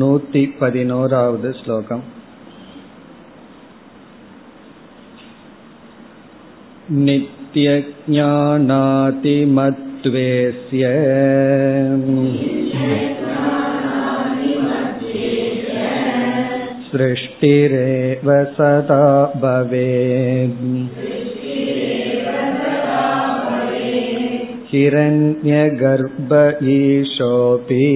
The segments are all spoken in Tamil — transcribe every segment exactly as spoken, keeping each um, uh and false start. நூத்தி பதினோராவது ஸ்லோகம். நித்ய ஞானாதி மத்வேஸ்ய ஸ்ருஷ்டிரேவ சதா பவேத் ஹிரண்ய கர்ப்ப ஈஷோபி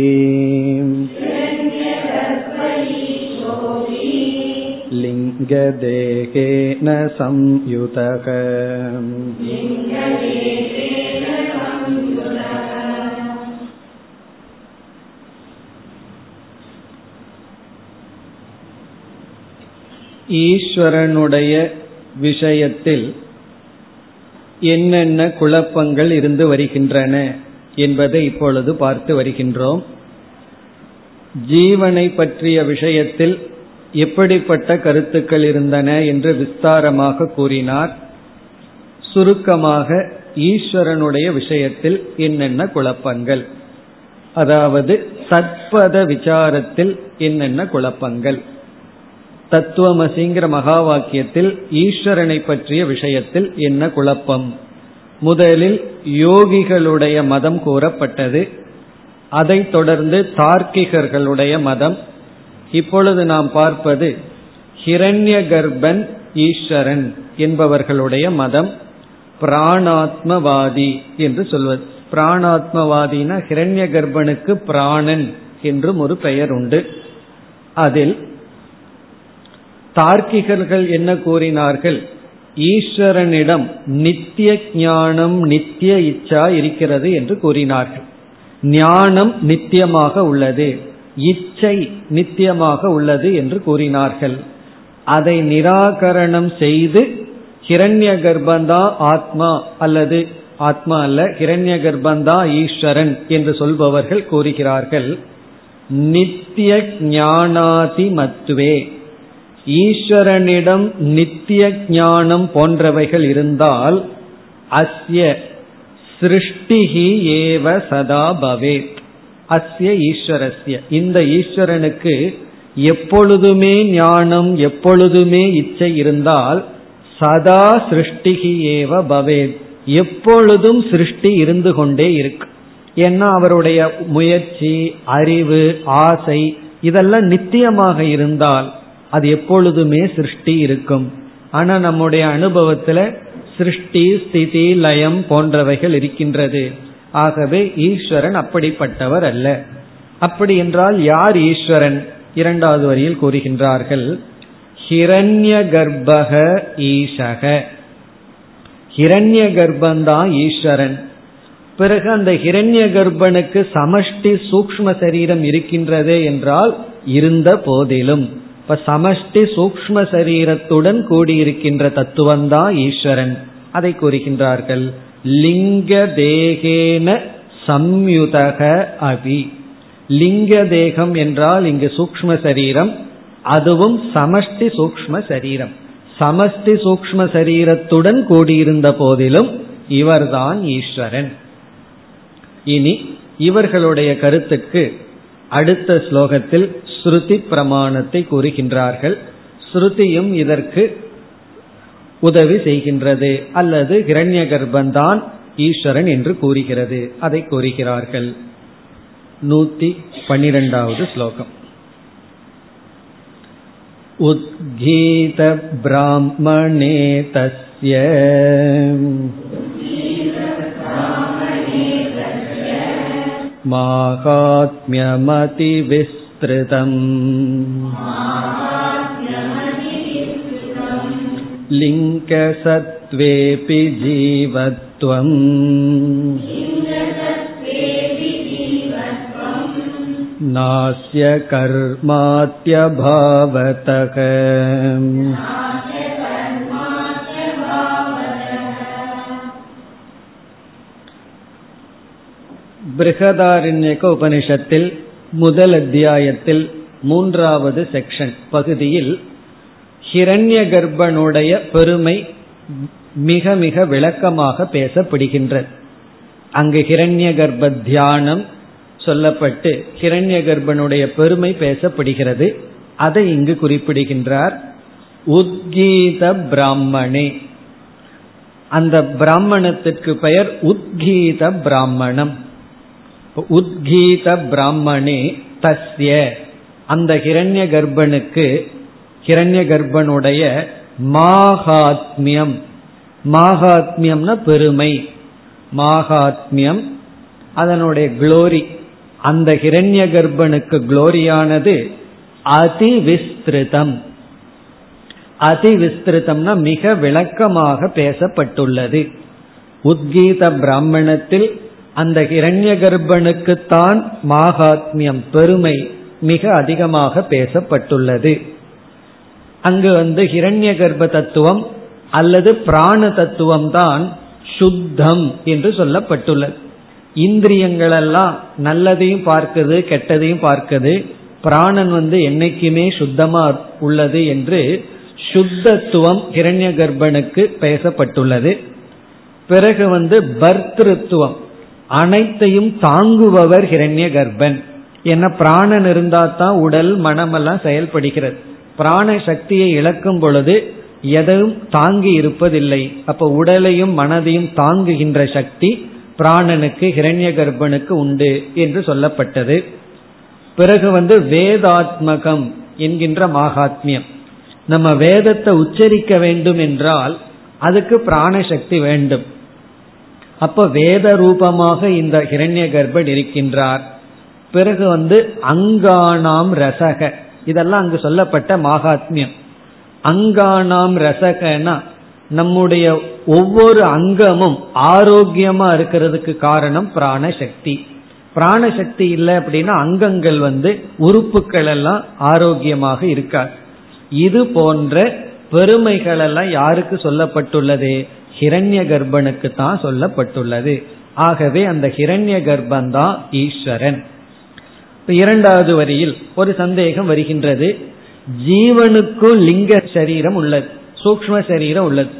லிங்க தேகேன சம்யுதக. ஈஸ்வரனுடைய விஷயத்தில் என்னென்ன குழப்பங்கள் இருந்து வருகின்றன என்பதை இப்பொழுது பார்த்து வருகின்றோம். ஜீவனை பற்றிய விஷயத்தில் எப்படிப்பட்ட கருத்துக்கள் இருந்தன என்று விஸ்தாரமாக கூறினார். சுருக்கமாக ஈஸ்வரனுடைய விஷயத்தில் என்னென்ன குழப்பங்கள், அதாவது சத்பத விசாரத்தில் என்னென்ன குழப்பங்கள். தத்துவமசிங்கிற மகா வாக்கியத்தில் ஈஸ்வரனை பற்றிய விஷயத்தில் என்ன குழப்பம்? முதலில் யோகிகளுடைய மதம் கூறப்பட்டது, அதை தொடர்ந்து தார்க்கிகர்களுடைய மதம். இப்பொழுது நாம் பார்ப்பது ஹிரண்ய கர்ப்பன் ஈஸ்வரன் என்பவர்களுடைய மதம், பிராணாத்மவாதி என்று சொல்வது. பிராணாத்மவாதினா ஹிரண்ய கர்ப்பனுக்கு பிராணன் என்றும் ஒரு பெயர் உண்டு. அதில் தார்க்கிகர்கள் என்ன கூறினார்கள்? ஈஸ்வரனிடம் நித்திய ஞானம் நித்திய இச்சா இருக்கிறது என்று கூறினார்கள். ஞானம் நித்தியமாக உள்ளது, இச்சை நித்தியமாக உள்ளது என்று கூறினார்கள். அதை நிராகரணம் செய்து ஹிரண்ய கர்ப்பந்தா ஆத்மா, அல்லது ஆத்மா அல்ல ஹிரண்ய கர்ப்பந்தா ஈஸ்வரன் என்று சொல்பவர்கள் கூறுகிறார்கள். நித்திய ஞானாதி மத்வே, ஈஸ்வரனிடம் நித்திய ஞானம் போன்றவைகள் இருந்தால் அஸ்ய சிருஷ்டிஹி ஏவ சதா பவேத். அஸ்ய ஈஸ்வரஸ்ய, இந்த ஈஸ்வரனுக்கு எப்பொழுதுமே ஞானம் எப்பொழுதுமே இச்சை இருந்தால் சதா சிருஷ்டிஹி ஏவ பவேத், எப்பொழுதும் சிருஷ்டி இருந்து கொண்டே இருக்கு. ஏன்னா அவருடைய முயற்சி, அறிவு, ஆசை இதெல்லாம் நித்தியமாக இருந்தால் அது எப்பொழுதுமே சிருஷ்டி இருக்கும். ஆனா நம்முடைய அனுபவத்துல சிருஷ்டி ஸ்திதி லயம் போன்றவைகள் இருக்கின்றது. ஆகவே ஈஸ்வரன் அப்படிப்பட்டவர் அல்ல. அப்படி என்றால் யார் ஈஸ்வரன்? இரண்டாவது வரியில் கூறுகின்றார்கள் ஹிரண்ய கர்ப்பக ஈசக, ஹிரண்ய கர்ப்பந்தான் ஈஸ்வரன். பிறகு அந்த ஹிரண்ய கர்ப்பனுக்கு சமஷ்டி சூக்ம சரீரம் இருக்கின்றதே என்றால் இருந்த போதிலும், இப்ப சமஷ்டி சூக்ம சரீரத்துடன் கூடியிருக்கின்ற தத்துவந்தான் ஈஸ்வரன். அதை கூறுகின்றார்கள் லிங்க தேகேன சம்யுதக அபி. லிங்க தேகம் என்றால் இங்கு சூக்ம சரீரம், அதுவும் சமஷ்டி சூக்ம சரீரம். சமஷ்டி சூக்ம சரீரத்துடன் கூடியிருந்த போதிலும் இவர்தான் ஈஸ்வரன். இனி இவர்களுடைய கருத்துக்கு அடுத்த ஸ்லோகத்தில் ஸ்ருதி பிரமாணத்தை கூறுகின்றார்கள். ஸ்ருதியும் இதற்கு உதவி செய்கின்றது, அல்லது ஹிரண்ய கர்ப்பந்தான் ஈஸ்வரன் என்று கூறுகிறது. அதை கூறுகிறார்கள். நூத்தி பனிரெண்டாவது ஸ்லோகம். உத்கீத பிராமணே தஸ்ய மாகாத்ம்யமதி விஸ்த்ருதம் லிங்க சத்வேபி ஜீவத்வம் நாஸ்ய கர்மாத்யபாவதக. பிருஹதாரண்யக உபனிஷத்தில் முதல் அத்தியாயத்தில் மூன்றாவது செக்ஷன் பகுதியில் ஹிரண்ய கர்ப்பனுடைய பெருமை மிக மிக விளக்கமாக பேசப்படுகின்றது. அங்கு ஹிரண்ய கர்ப்ப தியானம், சொல்லப்பட்டு ஹிரண்யகர்ப்பனுடைய பெருமை பேசப்படுகிறது. அதை இங்கு குறிப்பிடுகின்றார். உத்கீத பிராமணே, அந்த பிராமணத்திற்கு பெயர் உத்கீத பிராமணம். உத்கீத பிராமணே தஸ்ய, அந்த ஹிரண்ய கர்ப்பனுக்கு, ஹிரண்ய கர்ப்பனுடைய மாகாத்மியம், மாகாத்மியம்னா பெருமை, மாகாத்மியம் அதனுடைய குளோரி, அந்த ஹிரண்ய கர்ப்பனுக்கு குளோரியானது அதிவிஸ்திருதம். அதிவிஸ்திருதம்னா மிக விளக்கமாக பேசப்பட்டுள்ளது. உத்கீத பிராமணத்தில் அந்த ஹிரண்ய கர்ப்பனுக்குத்தான் மாகாத்மியம் பெருமை மிக அதிகமாக பேசப்பட்டுள்ளது. அங்கு வந்து ஹிரண்ய கர்ப்ப தத்துவம் அல்லது பிராண தத்துவம் தான் சுத்தம் என்று சொல்லப்பட்டுள்ளது. இந்திரியங்கள் எல்லாம் நல்லதையும் பார்க்குது, கெட்டதையும் பார்க்குது. பிராணன் வந்து என்னைக்குமே சுத்தமா உள்ளது என்று சுத்தத்துவம் ஹிரண்ய கர்ப்பனுக்கு பேசப்பட்டுள்ளது. பிறகு வந்து பர்த்ருத்துவம், அனைத்தையும் தாங்குபவர் ஹிரண்ய கர்ப்பன். ஏன்னா பிராணன் இருந்தா தான் உடல் மனமெல்லாம் செயல்படுகிறது. பிராண சக்தியை இழக்கும் பொழுது எதையும் தாங்கி இருப்பதில்லை. அப்ப உடலையும் மனதையும் தாங்குகின்ற சக்தி பிராணனுக்கு, ஹிரண்ய கர்ப்பனுக்கு உண்டு என்று சொல்லப்பட்டது. பிறகு வந்து வேதாத்மகம் என்கின்ற மகாத்மியம். நம்ம வேதத்தை உச்சரிக்க வேண்டும் என்றால் அதுக்கு பிராணசக்தி வேண்டும். அப்ப வேத ரூபமாக இந்த ஹிரண்ய கர்ப்பன் இருக்கின்றார். பிறகு வந்து அங்கானாம் ரசக, இதெல்லாம் அங்கு சொல்லப்பட்ட மகாத்மியம். அங்கானாம் ரசகனா நம்முடைய ஒவ்வொரு அங்கமும் ஆரோக்கியமா இருக்கிறதுக்கு காரணம் பிராணசக்தி. பிராணசக்தி இல்லை அப்படின்னா அங்கங்கள் வந்து உறுப்புகள் எல்லாம் ஆரோக்கியமாக இருக்காது. இது போன்ற பெருமைகள் எல்லாம் யாருக்கு சொல்லப்பட்டுள்ளது? ஹிரண்ய கர்ப்பனுக்கு தான் சொல்லப்பட்டுள்ளது. ஆகவே அந்த ஹிரண்ய கர்ப்பன் தான் ஈஸ்வரன். இரண்டாவது வரியில் ஒரு சந்தேகம் வருகின்றது. ஜீவனுக்கும் லிங்க சரீரம் உள்ளது, சூக்ம சரீரம் உள்ளது.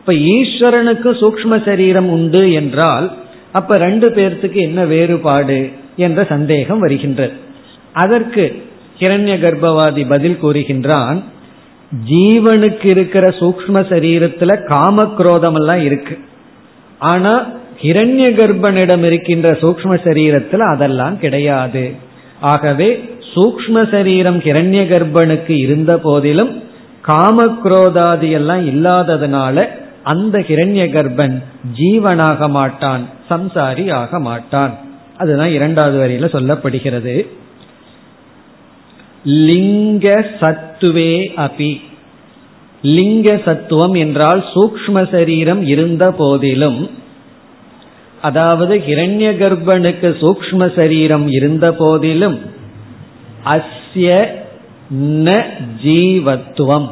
இப்ப ஈஸ்வரனுக்கு சூக்ம சரீரம் உண்டு என்றால் அப்ப ரெண்டு பேர்த்துக்கு என்ன வேறுபாடு என்ற சந்தேகம் வருகின்றது. அதற்கு ஹிரண்ய கர்ப்பவாதி பதில் கூறுகின்றான். ஜீவனுக்கு இருக்கிற சூக்ம சரீரத்துல காமக்ரோதம் எல்லாம் இருக்கு, ஆனா ஹிரண்ய கர்ப்பனிடம் இருக்கின்ற சூக்ம சரீரத்துல அதெல்லாம் கிடையாது. ஆகவே சூக்ம சரீரம் ஹிரண்ய கர்ப்பனுக்கு இருந்த போதிலும் காமக்ரோதாதி எல்லாம் இல்லாததுனால அந்த ஹிரண்ய கர்ப்பன் ஜீவனாக மாட்டான், சம்சாரி ஆக மாட்டான். அதுதான் இரண்டாவது வரியில சொல்லப்படுகிறது. லிங்க சத்துவே அபி, லிங்க சத்துவம் என்றால் சூக்ம சரீரம் இருந்த போதிலும், அதாவது ஹிரண்ய கர்ப்பனுக்கு சூக்ம சரீரம் இருந்த போதிலும், அஸ்ய ந ஜீவத்துவம்,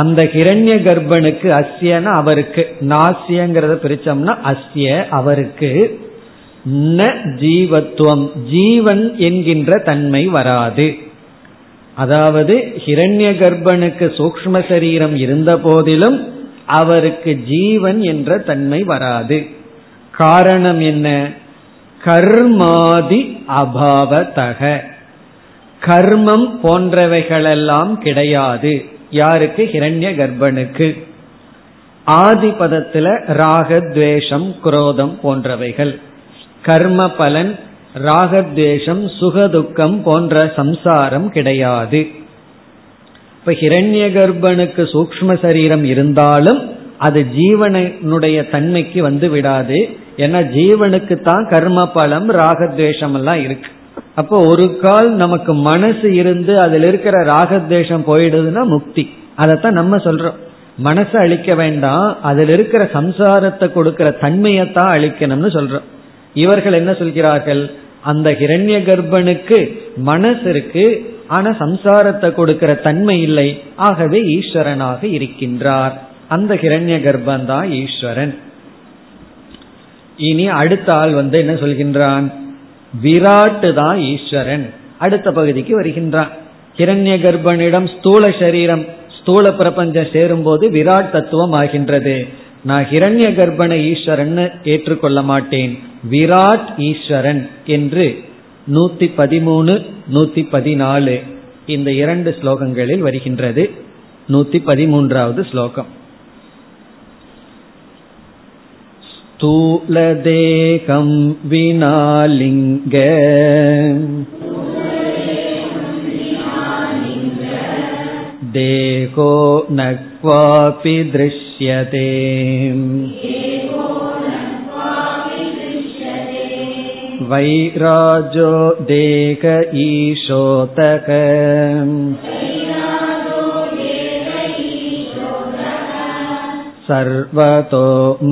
அந்த ஹிரண்ய கர்ப்பனுக்கு, அஸ்யன அவருக்கு, நாஸ்யங்கிறத பிரிச்சோம்னா அஸ்ய அவருக்கு, ந ஜீவத்துவம் ஜீவன் என்கின்ற தன்மை வராது. அதாவது ஹிரண்ய கர்ப்பனுக்கு சூக்ம சரீரம் இருந்த போதிலும் அவருக்கு ஜீவன் என்ற தன்மை வராது. காரணம் என்ன? கர்மாதி அபாவதக, கர்மம் போன்றவைகளெல்லாம் கிடையாது. யாருக்கு? ஹிரண்ய கர்ப்பனுக்கு. ஆதிபதத்துல ராகத்வேஷம் குரோதம் போன்றவைகள், கர்ம பலன், ராகத்வேஷம், சுகதுக்கம் போன்ற சம்சாரம் கிடையாது. இப்ப ஹிரண்ய கர்ப்பனுக்கு சூக்ம சரீரம் இருந்தாலும் அது ஜீவனுடைய தன்மைக்கு வந்து விடாது. ஏன்னா ஜீவனுக்கு தான் கர்ம பலம், ராகத்வேஷம் எல்லாம் இருக்கு. அப்போ ஒரு கால் நமக்கு மனசு இருந்து அதுல இருக்கிற ராகத்வேஷம் போயிடுதுன்னா முக்தி. அதத்தான் நம்ம சொல்றோம், மனசை அழிக்க வேண்டாம், அதுல இருக்கிற சம்சாரத்தை கொடுக்கிற தன்மையத்தான் அழிக்கணும்னு சொல்றோம். இவர்கள் என்ன சொல்கிறார்கள்? அந்த ஹிரண்ய கர்ப்பனுக்கு மனசு இருக்கு, ஆனா சம்சாரத்தை கொடுக்கிற தன்மை இல்லை, ஆகவே ஈஸ்வரனாக இருக்கின்றார். அந்த ஹிரண்ய கர்ப்பன் தான் ஈஸ்வரன். இனி அடுத்த ஆள் வந்து என்ன சொல்கின்றான்? விராட்டு தான் ஈஸ்வரன். அடுத்த பகுதிக்கு வருகின்றான். ஹிரண்ய கர்ப்பனிடம் ஸ்தூல சரீரம், ஸ்தூல பிரபஞ்சம் சேரும் போது விராட் தத்துவம் ஆகின்றது. நான் ஹிரண்ய கர்ப்பனை ஈஸ்வரன் ஏற்றுக்கொள்ள மாட்டேன், விராட் ஈஸ்வரன் என்று நூத்தி பதிமூணு நூத்தி பதினாலு இந்த இரண்டு ஸ்லோகங்களில் வருகின்றது. நூத்தி பதிமூன்றாவது ஸ்லோகம். ஸ்தூல தேகம் வினாலிங்க தேகோ நக்வாபி த்ருஷ்யதே. வைராஜோ தேக ஈஷோதக சர்வதோ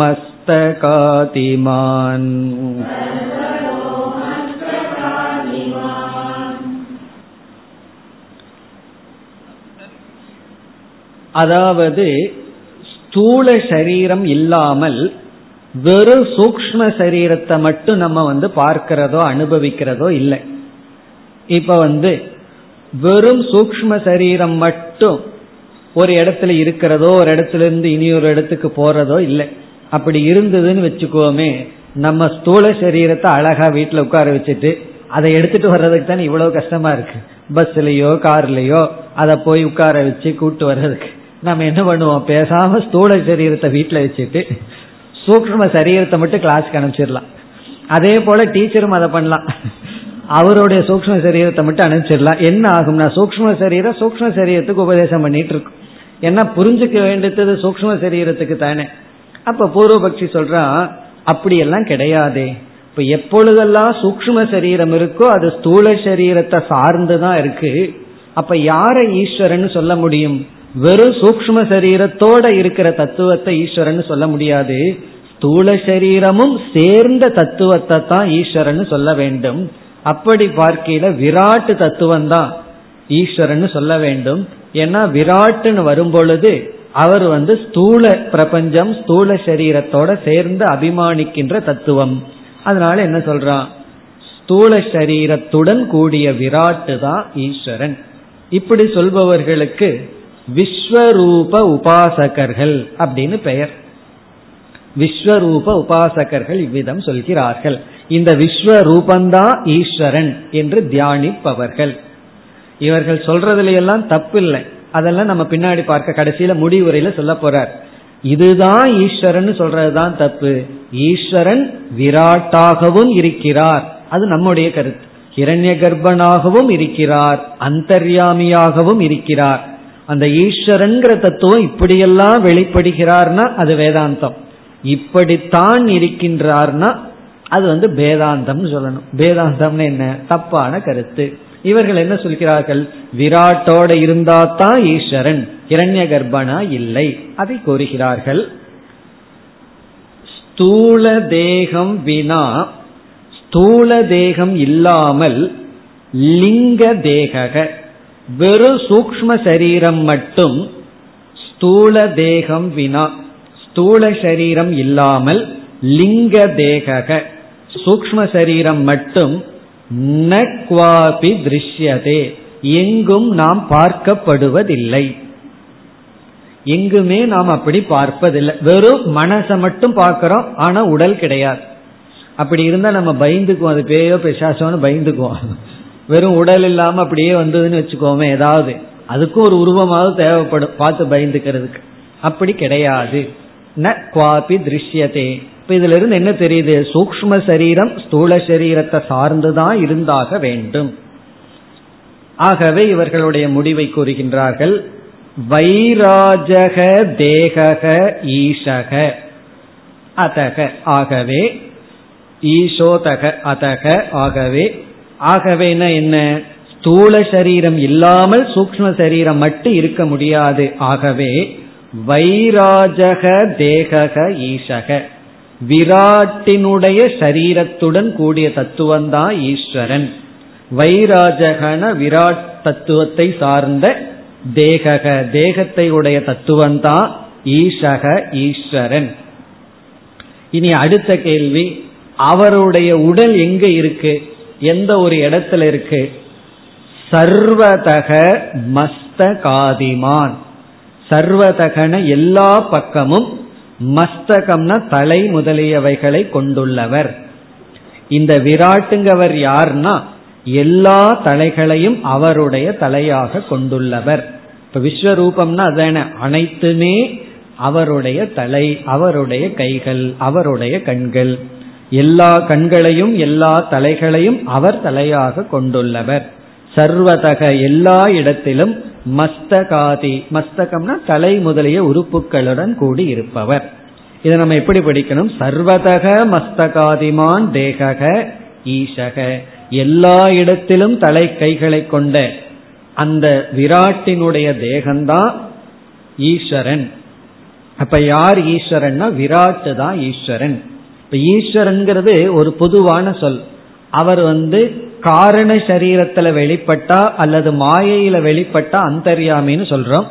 மஸ்தகாதிமான். அதாவது ஸ்தூல சரீரம் இல்லாமல் வெறும் சூக்ஷ்ம சரீரத்தை மட்டும் நம்ம வந்து பார்க்கிறதோ அனுபவிக்கிறதோ இல்லை. இப்ப வந்து வெறும் சூக்ஷ்ம சரீரம் மட்டும் ஒரு இடத்துல இருக்கிறதோ ஒரு இடத்துல இருந்து இனி ஒரு இடத்துக்கு போறதோ இல்லை. அப்படி இருந்ததுன்னு வச்சுக்கோமே, நம்ம ஸ்தூல சரீரத்தை அழகா வீட்டில் உட்கார வச்சுட்டு அதை எடுத்துட்டு வர்றதுக்கு தானே இவ்வளவு கஷ்டமா இருக்கு. பஸ்லயோ கார்லயோ அதை போய் உட்கார வச்சு கூட்டு வர்றதுக்கு நம்ம என்ன பண்ணுவோம், பேசாம ஸ்தூல சரீரத்தை வீட்டில் வச்சுட்டு சூக்ஷ்ம சரீரத்தை மட்டும் கிளாஸ்க்கு அனுப்பிச்சிடலாம். அதே போல டீச்சரும் அதை பண்ணலாம், அவருடைய சூக்ஷ்ம சரீரத்தை மட்டும் அனுப்பிச்சிடலாம். என்ன ஆகும்னா சூக்ஷ்ம சரீரம் சூக்ஷ்ம சரீரத்துக்கு உபதேசம் பண்ணிட்டு இருக்கும். ஏன்னா புரிஞ்சுக்க வேண்டியது சூக்ஷ்ம சரீரத்துக்கு தானே. அப்ப பூர்வபக்ஷி சொல்றான் அப்படியெல்லாம் கிடையாதே, இப்ப எப்பொழுதெல்லாம் சூக்ஷ்ம சரீரம் இருக்கோ அது ஸ்தூல சரீரத்தை சார்ந்துதான் இருக்கு. அப்ப யாரை ஈஸ்வரன்னு சொல்ல முடியும்? வெறும் சூக்ஷ்ம சரீரத்தோட இருக்கிற தத்துவத்தை ஈஸ்வரன்னு சொல்ல முடியாது. ஸ்தூல சரீரமும் சேர்ந்த தத்துவத்தை தான் ஈஸ்வரன்னு சொல்ல வேண்டும். அப்படி பார்க்கையில விராட்டு தத்துவம் தான் ஈஸ்வரன்னு சொல்ல வேண்டும். ஏன்னா விராட்டுன்னு வரும் பொழுது அவர் வந்து ஸ்தூல பிரபஞ்சம் ஸ்தூல சரீரத்தோட சேர்ந்து அபிமானிக்கின்ற தத்துவம். அதனால என்ன சொல்றான், ஸ்தூல சரீரத்துடன் கூடிய விராட்டு தான் ஈஸ்வரன். இப்படி சொல்பவர்களுக்கு விஸ்வரூப உபாசகர்கள் அப்படின்னு பெயர். விஸ்வரூப உபாசகர்கள் இவ்விதம் சொல்கிறார்கள். இந்த விஸ்வரூபந்தான் ஈஸ்வரன் என்று தியானிப்பவர்கள். இவர்கள் சொல்றதுல எல்லாம் தப்பு இல்லை, அதெல்லாம் நம்ம பின்னாடி பார்க்க கடைசியில முடிவுரையில சொல்ல போறார். இதுதான் ஈஸ்வரன் சொல்றதுதான் தப்பு. ஈஸ்வரன் விராட்டாகவும் இருக்கிறார், அது நம்முடைய கருத்து. ஹிரண்ய கர்ப்பனாகவும் இருக்கிறார், அந்தர்யாமியாகவும் இருக்கிறார். அந்த ஈஸ்வரன்கிற தத்துவம் இப்படியெல்லாம் வெளிப்படுகிறார்னா அது வேதாந்தம், இப்படித்தான் இருக்கின்றார்னா அது வந்து வேதாந்தம் சொல்லணும். வேதாந்தம்னு என்ன, தப்பான கருத்து. இவர்கள் என்ன சொல்கிறார்கள், விராட்டோட இருந்தா தான் ஈஸ்வரன், இரண்ய கர்ப்பனா இல்லை, அதை கூறுகிறார்கள். ஸ்தூல தேகம் வினா, ஸ்தூல தேகம் இல்லாமல் லிங்க தேக, வெறும் சூக்ஷ்ம சரீரம் மட்டும், ஸ்தூல தேகம் வினா, ஸ்தூல சரீரம் இல்லாமல் லிங்க தேக, சூக்ஷ்ம சரீரம் மட்டும், ந க்வாபி த்ருஷ்யதே, எங்கும் நாம் பார்க்கப்படுவதில்லை. எங்குமே நாம் அப்படி பார்ப்பதில்லை. வெறும் மனசை மட்டும் பார்க்கிறோம், ஆனா உடல் கிடையாது. அப்படி இருந்தா நம்ம பயந்துக்குவோம், அது பேயோ பிசாசோன்னு பயந்துக்குவோம். வெறும் உடல் இல்லாம அப்படியே வந்ததுன்னு வச்சுக்கோமே ஏதாவது, அதுக்கும் ஒரு உருவமாவது தேவைப்படும் பார்த்து பயந்துக்கிறதுக்கு. அப்படி கிடையாது. ந க்வாபி த்ருஷ்யதே. இப்ப இதுல இருந்து என்ன தெரியுது, சூக்ஷ்ம சரீரம் ஸ்தூல சரீரத்தை சார்ந்துதான் இருந்தாக வேண்டும். ஆகவே இவர்களுடைய முடிவை கூறுகின்றார்கள். வைராஜக தேகக ஈஷக அதக, ஆகவே ஈஷோதக அதக, ஆகவே ஆகவேனா என்ன, ஸ்தூல சரீரம் இல்லாமல் சூக்ஷ்ம சரீரம் மட்டும் இருக்க முடியாது. ஆகவே வைராஜக தேகக ஈஷக, விராட்டினுடைய சரீரத்துடன் கூடிய தத்துவந்தான் ஈஸ்வரன். வைராஜகன விராட் தத்துவத்தை சார்ந்த, தேகக தேகத்தை உடைய தத்துவந்தான் ஈஷக ஈஸ்வரன். இனி அடுத்த கேள்வி, அவருடைய உடல் எங்க இருக்கு, எந்த ஒரு இடத்துல இருக்கு? சர்வதக மஸ்தகாதிமான், சர்வதகன எல்லா பக்கமும், மஸ்தகம்னா தலை முதலியவைகளை கொண்டுள்ளவர். இந்த விராட்டுங்கவர் யார்னா எல்லா தலைகளையும் அவருடைய தலையாக கொண்டுள்ளவர். இப்ப விஸ்வரூபம்னா அதான, அனைத்துமே அவருடைய தலை, அவருடைய கைகள், அவருடைய கண்கள். எல்லா கண்களையும் எல்லா தலைகளையும் அவர் தலையாக கொண்டுள்ளவர். சர்வதக எல்லா இடத்திலும் மஸ்தகாதி, மஸ்தகம்னா தலை முதலிய உறுப்புகளுடன் கூடி இருப்பவர். இதை நம்ம எப்படி படிக்கணும்? சர்வதக மஸ்தகாதிமான் தேகக ஈசக, எல்லா இடத்திலும் தலை கைகளை கொண்ட அந்த விராட்டினுடைய தேகம்தான் ஈஸ்வரன். அப்ப யார் ஈஸ்வரன்னா விராட்டு தான் ஈஸ்வரன். இப்ப ஈஸ்வரன்கிறது ஒரு பொதுவான சொல். அவர் வந்து காரண சரீரத்துல வெளிப்பட்டா அல்லது மாயையில வெளிப்பட்டா அந்தர்யாமின்னு சொல்றோம்.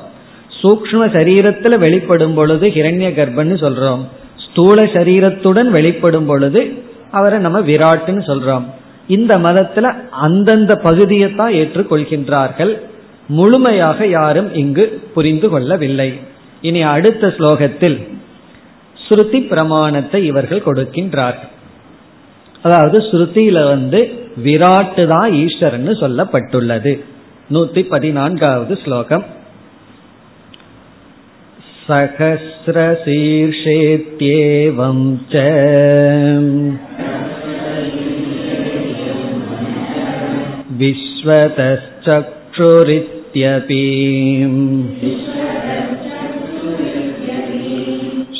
சூக்ஷ்ம சரீரத்துல வெளிப்படும் பொழுது ஹிரண்ய கர்ப்பன்னு சொல்றோம். ஸ்தூல சரீரத்துடன் வெளிப்படும் பொழுது அவரை நம்ம விராட்டுன்னு சொல்றோம். இந்த மதத்துல அந்தந்த பகுதியைத்தான் ஏற்றுக்கொள்கின்றார்கள். முழுமையாக யாரும் இங்கு புரிந்து கொள்ளவில்லை. இனி அடுத்த ஸ்லோகத்தில் ஸ்ருதி பிரமாணத்தை இவர்கள் கொடுக்கின்றார்கள். அதாவது ஸ்ருதியில வந்து விராட்டு தான் ஈஸ்வரன்னு சொல்லப்பட்டுள்ளது. நூத்தி பதினான்காவது ஸ்லோகம். சகஸ்ரசீர்ஷேத்யேவம் ச விஸ்வதச்சக்ஷுரித்யபி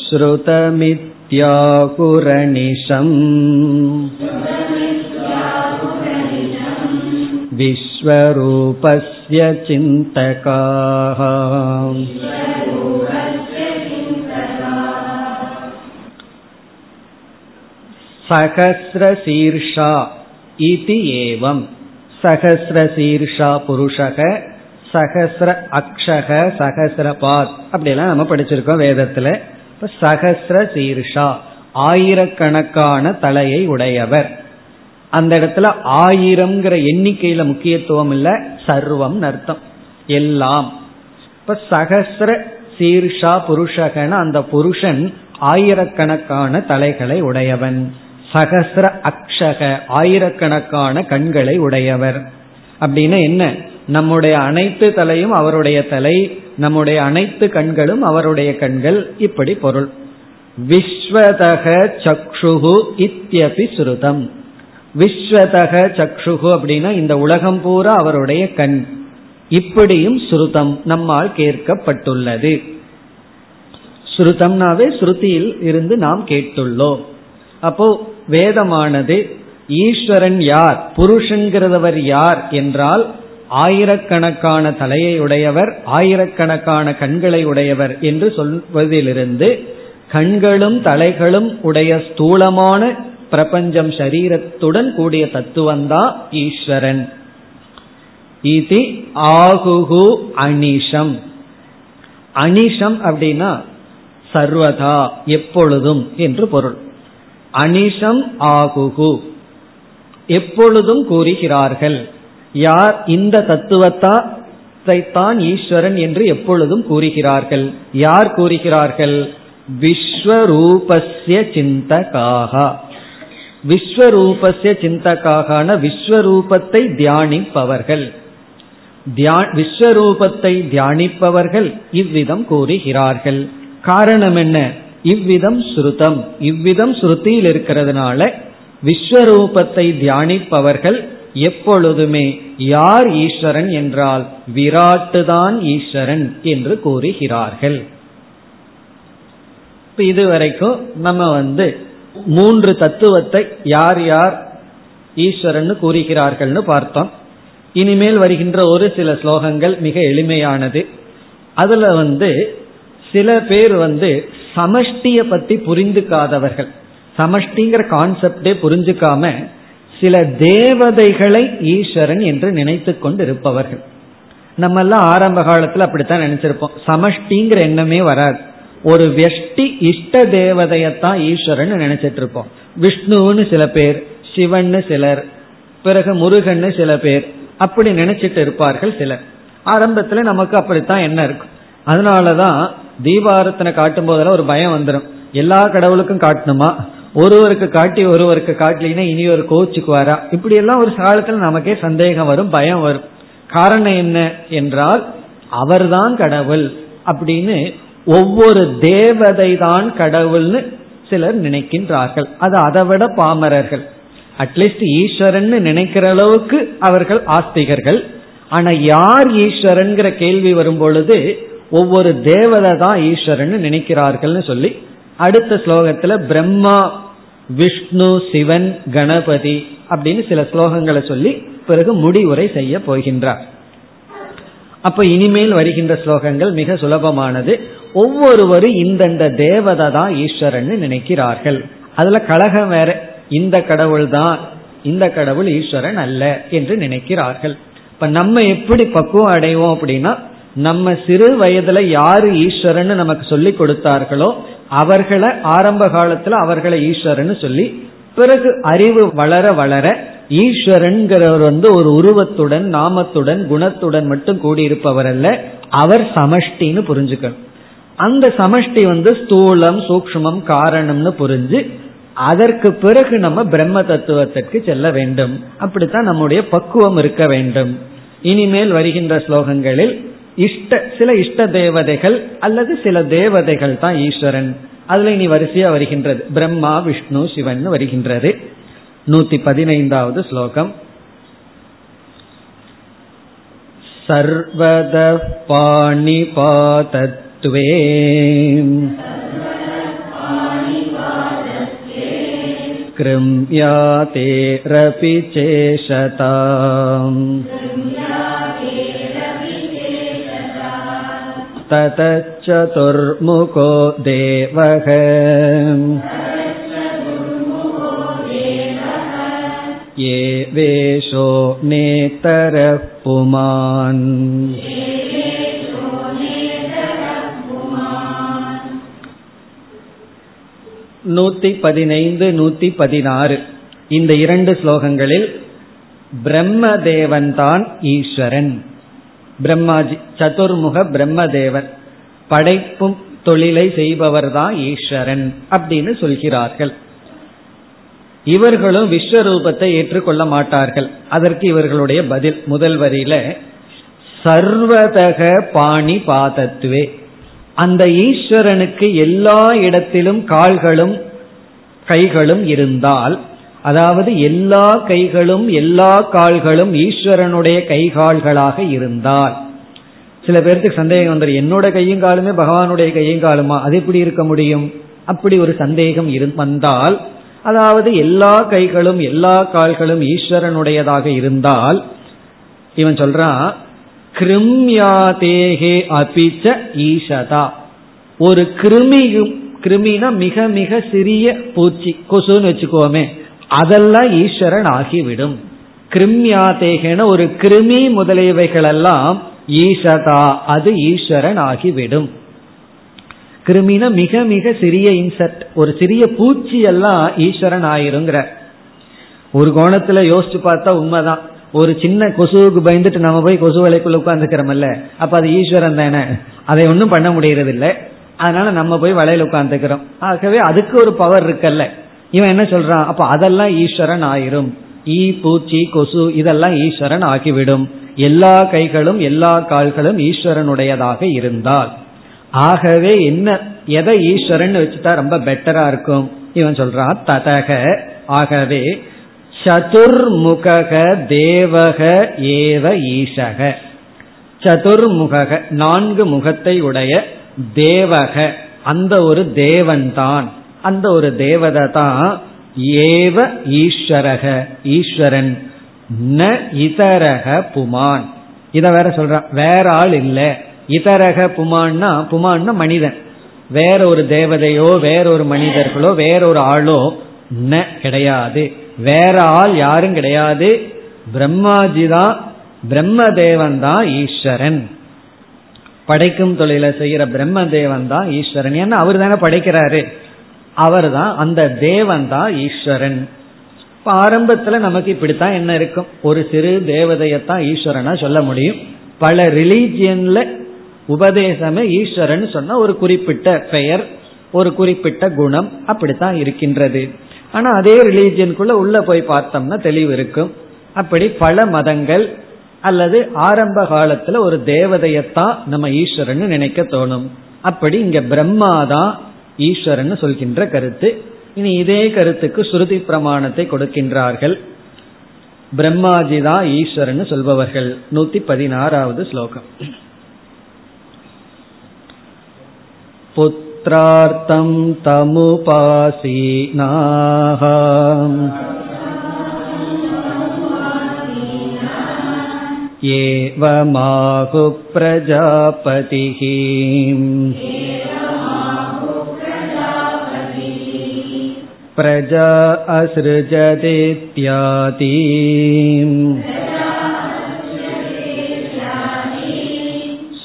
ஸ்ருதமித்யாகுரனிஷம் விஸ்வரூபஸ்ய சிந்தகாஹ. சகஸ்ரசீர்ஷா இதி ஏவம். சகஸ்ரசீர்ஷா புருஷக, சகஸ்ர அக்ஷக, சகஸ்ரபாத், அப்படியெல்லாம் நம்ம படிச்சிருக்கோம் வேதத்துல. இப்ப சகஸ்ரசீர்ஷா ஆயிரக்கணக்கான தலையை உடையவர். அந்த இடத்துல ஆயிரம்ங்கிற எண்ணிக்கையில முக்கியத்துவம் இல்ல, சர்வம் அர்த்தம் எல்லாம். இப்ப சகஸ்ர சீர்ஷா புருஷகன, அந்த புருஷன் ஆயிரக்கணக்கான தலைகளை உடையவன். சகஸ்ர அக்ஷக, ஆயிரக்கணக்கான கண்களை உடையவர். அப்படின்னா என்ன? நம்முடைய அனைத்து தலையும் அவருடைய தலை, நம்முடைய அனைத்து கண்களும் அவருடைய கண்கள், இப்படி பொருள். விஸ்வதக சக்ஷுஹு இத்யபி ஸ்ருதம். விஸ்வதக சக்ஷுகு அப்படின்னா இந்த உலகம் பூரா அவருடைய கண், இப்படியும் ஸ்ருதம் நம்மால் கேட்கப்பட்டுள்ளது. ஸ்ருதம்னாவே ஸ்ருதியில் இருந்து நாம் கேட்டுள்ளோம். அப்போ வேதமானது ஈஸ்வரன் யார், புருஷன்கிறவர் யார் என்றால் ஆயிரக்கணக்கான தலையை உடையவர், ஆயிரக்கணக்கான கண்களை உடையவர் என்று சொல்வதிலிருந்து கண்களும் தலைகளும் உடைய ஸ்தூலமான பிரபஞ்சம் சரீரத்துடன் கூடிய தத்துவந்தா ஈஸ்வரன். இதி ஆகுகு அனிஷம். அனிஷம் அப்படின்னா சர்வதா, எப்பொழுதும் என்று பொருள். அனிஷம் ஆகுகு, எப்பொழுதும் கூறுகிறார்கள். யார் இந்த தத்துவத்தைத்தான் ஈஸ்வரன் என்று எப்பொழுதும் கூறுகிறார்கள்? யார் கூறுகிறார்கள்? விஸ்வரூபஸ்ய சிந்தகாஹா. விஸ்வரூபஸ்ய சிந்தகாகான விஸ்வரூபத்தை தியானிப்பவர்கள், விஸ்வரூபத்தை தியானிப்பவர்கள் இவ்விதம் கூறுகிறார்கள். காரணம் என்ன? இவ்விதம் ஸ்ருதம், இவ்விதம் ஸ்ருதியில் இருக்கிறதுனால விஸ்வரூபத்தை தியானிப்பவர்கள் எப்பொழுதுமே யார் ஈஸ்வரன் என்றால் விராட்டுதான் ஈஸ்வரன் என்று கூறுகிறார்கள். இதுவரைக்கும் நம்ம வந்து மூன்று தத்துவத்தை யார் யார் ஈஸ்வரன் கூறுகிறார்கள்னு பார்த்தோம். இனிமேல் வருகின்ற ஒரு சில ஸ்லோகங்கள் மிக எளிமையானது. அதுல வந்து சில பேர் வந்து சமஷ்டிய பத்தி புரிந்துக்காதவர்கள், சமஷ்டிங்கிற கான்செப்டே புரிஞ்சுக்காம சில தேவதைகளை ஈஸ்வரன் என்று நினைத்து கொண்டு இருப்பவர்கள். நம்ம எல்லாம் ஆரம்ப காலத்துல அப்படித்தான் நினைச்சிருப்போம். சமஷ்டிங்கிற எண்ணமே வராது. ஒரு வெஷ்டி இஷ்ட தேவதையத்தான் ஈஸ்வரன் நினைச்சிட்டு இருப்போம். விஷ்ணுன்னு சில பேர், சிவன்னு சிலர், பிறகு முருகன்னு சில பேர், அப்படி நினைச்சிட்டு இருப்பார்கள் சிலர். ஆரம்பத்துல நமக்கு அப்படித்தான் என்ன இருக்கும். அதனாலதான் தீபாரத்தனை காட்டும் போதெல்லாம் ஒரு பயம் வந்துடும். எல்லா கடவுளுக்கும் காட்டணுமா, ஒருவருக்கு காட்டி ஒருவருக்கு காட்டலினா இனி ஒரு கோச்சுக்குவாரா, இப்படி எல்லாம் ஒரு காலத்துல நமக்கே சந்தேகம் வரும், பயம் வரும். காரணம் என்ன என்றால் அவர்தான் கடவுள் அப்படின்னு ஒவ்வொரு தேவதை தான் கடவுள்னு சிலர் நினைக்கின்றார்கள். அது அதை விட பாமரர்கள். அட்லீஸ்ட் ஈஸ்வரன் நினைக்கிற அளவுக்கு அவர்கள் ஆஸ்திகர்கள். ஆனா யார் ஈஸ்வரன் கேள்வி வரும் பொழுது ஒவ்வொரு தேவதை தான் ஈஸ்வரன் நினைக்கிறார்கள் சொல்லி அடுத்த ஸ்லோகத்துல பிரம்மா, விஷ்ணு, சிவன், கணபதி அப்படின்னு சில ஸ்லோகங்களை சொல்லி பிறகு முடிவுரை செய்ய போகின்றார். அப்ப இனிமேல் வருகின்ற ஸ்லோகங்கள் மிக சுலபமானது. ஒவ்வொருவரும் இந்தந்த தேவதை தான் ஈஸ்வரன் நினைக்கிறார்கள். அதுல கலகம் வேற, இந்த கடவுள் தான், இந்த கடவுள் ஈஸ்வரன் அல்ல என்று நினைக்கிறார்கள். இப்ப நம்ம எப்படி பக்குவம் அடைவோம் அப்படின்னா, நம்ம சிறு வயதுல யாரு ஈஸ்வரன்னு நமக்கு சொல்லி கொடுத்தார்களோ அவர்களை ஆரம்ப காலத்துல அவர்களை ஈஸ்வரன்னு சொல்லி, பிறகு அறிவு வளர வளர ஈஸ்வரன்கிறவர் வந்து ஒரு உருவத்துடன் நாமத்துடன் குணத்துடன் மட்டும் கூடியிருப்பவர் அல்ல, அவர் சமஷ்டின்னு புரிஞ்சுக்கணும். அந்த சமஷ்டி வந்து ஸ்தூலம் சூக்ஷ்மம் காரணம்னு புரிஞ்சு அதற்கு பிறகு நம்ம பிரம்ம தத்துவத்திற்கு செல்ல வேண்டும். அப்படித்தான் நம்முடைய பக்குவம் இருக்க வேண்டும். இனிமேல் வருகின்ற ஸ்லோகங்களில் இஷ்ட சில இஷ்ட தேவதைகள் அல்லது சில தேவதைகள் தான் ஈஸ்வரன். அதுல இனி வரிசையா வருகின்றது பிரம்மா, விஷ்ணு, சிவன் வருகின்றது. நூத்தி பதினைந்தாவது ஸ்லோகம். சர்வத பாணிபாதத்வே க்ரும்யாதே ரபிசேஷதாம் ததச்சதுர்முகோ தேவஹ ஏவேஷோ நேதரப் புமான். நூத்தி பதினைந்து நூத்தி பதினாறு இந்த இரண்டு ஸ்லோகங்களில் பிரம்ம தேவன் தான் ஈஸ்வரன். பிரம்மாஜி சதுர்முக பிரம்மதேவன், படைப்பும் தொழிலை செய்பவர் தான் ஈஸ்வரன் அப்படின்னு சொல்கிறார்கள். இவர்களும் விஸ்வரூபத்தை ஏற்றுக்கொள்ள மாட்டார்கள். அதற்கு இவர்களுடைய பதில் முதல் வரியில சர்வதக பாணி பாதத்துவே, அந்த ஈஸ்வரனுக்கு எல்லா இடத்திலும் கால்களும் கைகளும் இருந்தால், அதாவது எல்லா கைகளும் எல்லா கால்களும் ஈஸ்வரனுடைய கைகால்களாக இருந்தால், சில பேருக்கு சந்தேகம் வந்துடும், என்னோட கையும் காலுமே பகவானுடைய கையும் காலுமா, அது எப்படி இருக்க முடியும்? அப்படி ஒரு சந்தேகம் வந்தால், அதாவது எல்லா கைகளும் எல்லா கால்களும் ஈஸ்வரனுடையதாக இருந்தால், இவன் சொல்றான் கிரும்யாதேஹே அபிச்ச ஈஷதா, ஒரு கிருமியும், கிருமினா மிக மிக சிறிய பூச்சி கொசுன்னு வச்சுக்கோமே, அதெல்லாம் ஈஸ்வரன் ஆகிவிடும். கிரும்யாதேகன ஒரு கிருமி முதலியவைகள் எல்லாம் ஈஷதா, அது ஈஸ்வரன் ஆகிவிடும். கிருமினா மிக மிக சிறிய இன்செக்ட், ஒரு சிறிய பூச்சி எல்லாம் ஈஸ்வரன் ஆயிருங்கிற ஒரு கோணத்துல யோசிச்சு பார்த்தா உண்மைதான். ஒரு சின்ன கொசுவுக்கு பயந்துட்டு நம்ம போய் கொசு வலைக்குள்ள உட்கார்ந்துக்கிறோம்ல, அப்ப அது ஈஸ்வரன் தானே, அதை ஒன்றும் பண்ண முடியறது இல்லை, அதனால நம்ம போய் வலையில உட்கார்ந்துக்கிறோம். ஆகவே அதுக்கு ஒரு பவர் இருக்குல்ல. இவன் என்ன சொல்றான், அப்ப அதெல்லாம் ஈஸ்வரன் ஆயிரும், ஈ பூச்சி கொசு இதெல்லாம் ஈஸ்வரன் ஆகிவிடும், எல்லா கைகளும் எல்லா கால்களும் ஈஸ்வரனுடையதாக இருந்தால். ஆகவே என்ன, எதை ஈஸ்வரன் வச்சுட்டா ரொம்ப பெட்டரா இருக்கும்? இவன் சொல்றான் ததக, ஆகவே சதுர்முக தேவக ஏவ ஈசக, சதுர்முக நான்கு முகத்தை உடைய தேவக அந்த ஒரு தேவன் தான், அந்த ஒரு தேவதை தான் ஏவ ஈஸ்வரக ஈஸ்வரன், ந இதரக புமான். இத வேற சொல்றான், வேற ஆள் இல்ல. இதரக புமான்னா, புமான்னா மனிதன், வேற ஒரு தேவதையோ வேற ஒரு மனிதர்களோ வேற ஒரு ஆளோ ந கிடையாது, வேற ஆள் யாரும் கிடையாது, பிரம்மாஜிதான், பிரம்ம தேவன் தான் ஈஸ்வரன், படைக்கும் தொழில செய்கிற பிரம்ம தேவன் தான் ஈஸ்வரன். ஏன்னா அவர் தானே படைக்கிறாரு, அவர் தான் அந்த தேவன் தான் ஈஸ்வரன். ஆரம்பத்துல நமக்கு இப்படித்தான் என்ன இருக்கும், ஒரு சிறு தேவதையத்தான் ஈஸ்வரனா சொல்ல முடியும். பல ரிலீஜியன்ல உபதேசமே ஈஸ்வரன் சொன்ன ஒரு குறிப்பிட்ட பெயர், ஒரு குறிப்பிட்ட குணம் அப்படித்தான் இருக்கின்றது. ஆனா அதே ரிலீஜியனுக்குள்ள உள்ள போய் பார்த்தோம்னா தெளிவு இருக்கும். அப்படி பல மதங்கள் அல்லது ஆரம்ப காலத்துல ஒரு தேவதையத்தான் நம்ம ஈஸ்வரன் நினைக்க தோணும். அப்படி இங்க பிரம்மாதான் ஈஸ்வரன் சொல்கின்ற கருத்து. இனி இதே கருத்துக்கு ஸ்ருதி பிரமாணத்தை கொடுக்கின்றார்கள். பிரம்மாஜிதான் ஈஸ்வரன் சொல்பவர்கள். நூத்தி பதினாறாவது ஸ்லோகம். புத்ரார்த்தம் தமுபாசீனாஹ ஏவமாஹு பிரஜாபதிஹி. பிரஜா அஸ்ருஜதேத்யாதி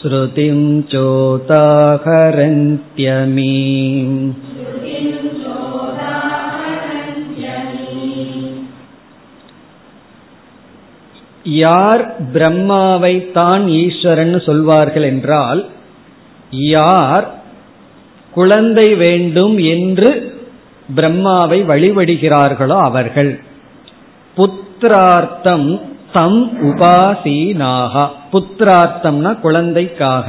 ஸ்ருதிம் சோதாஹரந்த்யமீம். யார் பிரம்மாவை தான் ஈஸ்வரன் சொல்வார்கள் என்றால், யார் குழந்தை வேண்டும் என்று பிரம்மாவை வழிபடுகிறார்களோ அவர்கள். புத்திரார்த்தம் தம் உபாசீனாக, புத்திரார்த்தம்னா குழந்தைக்காக,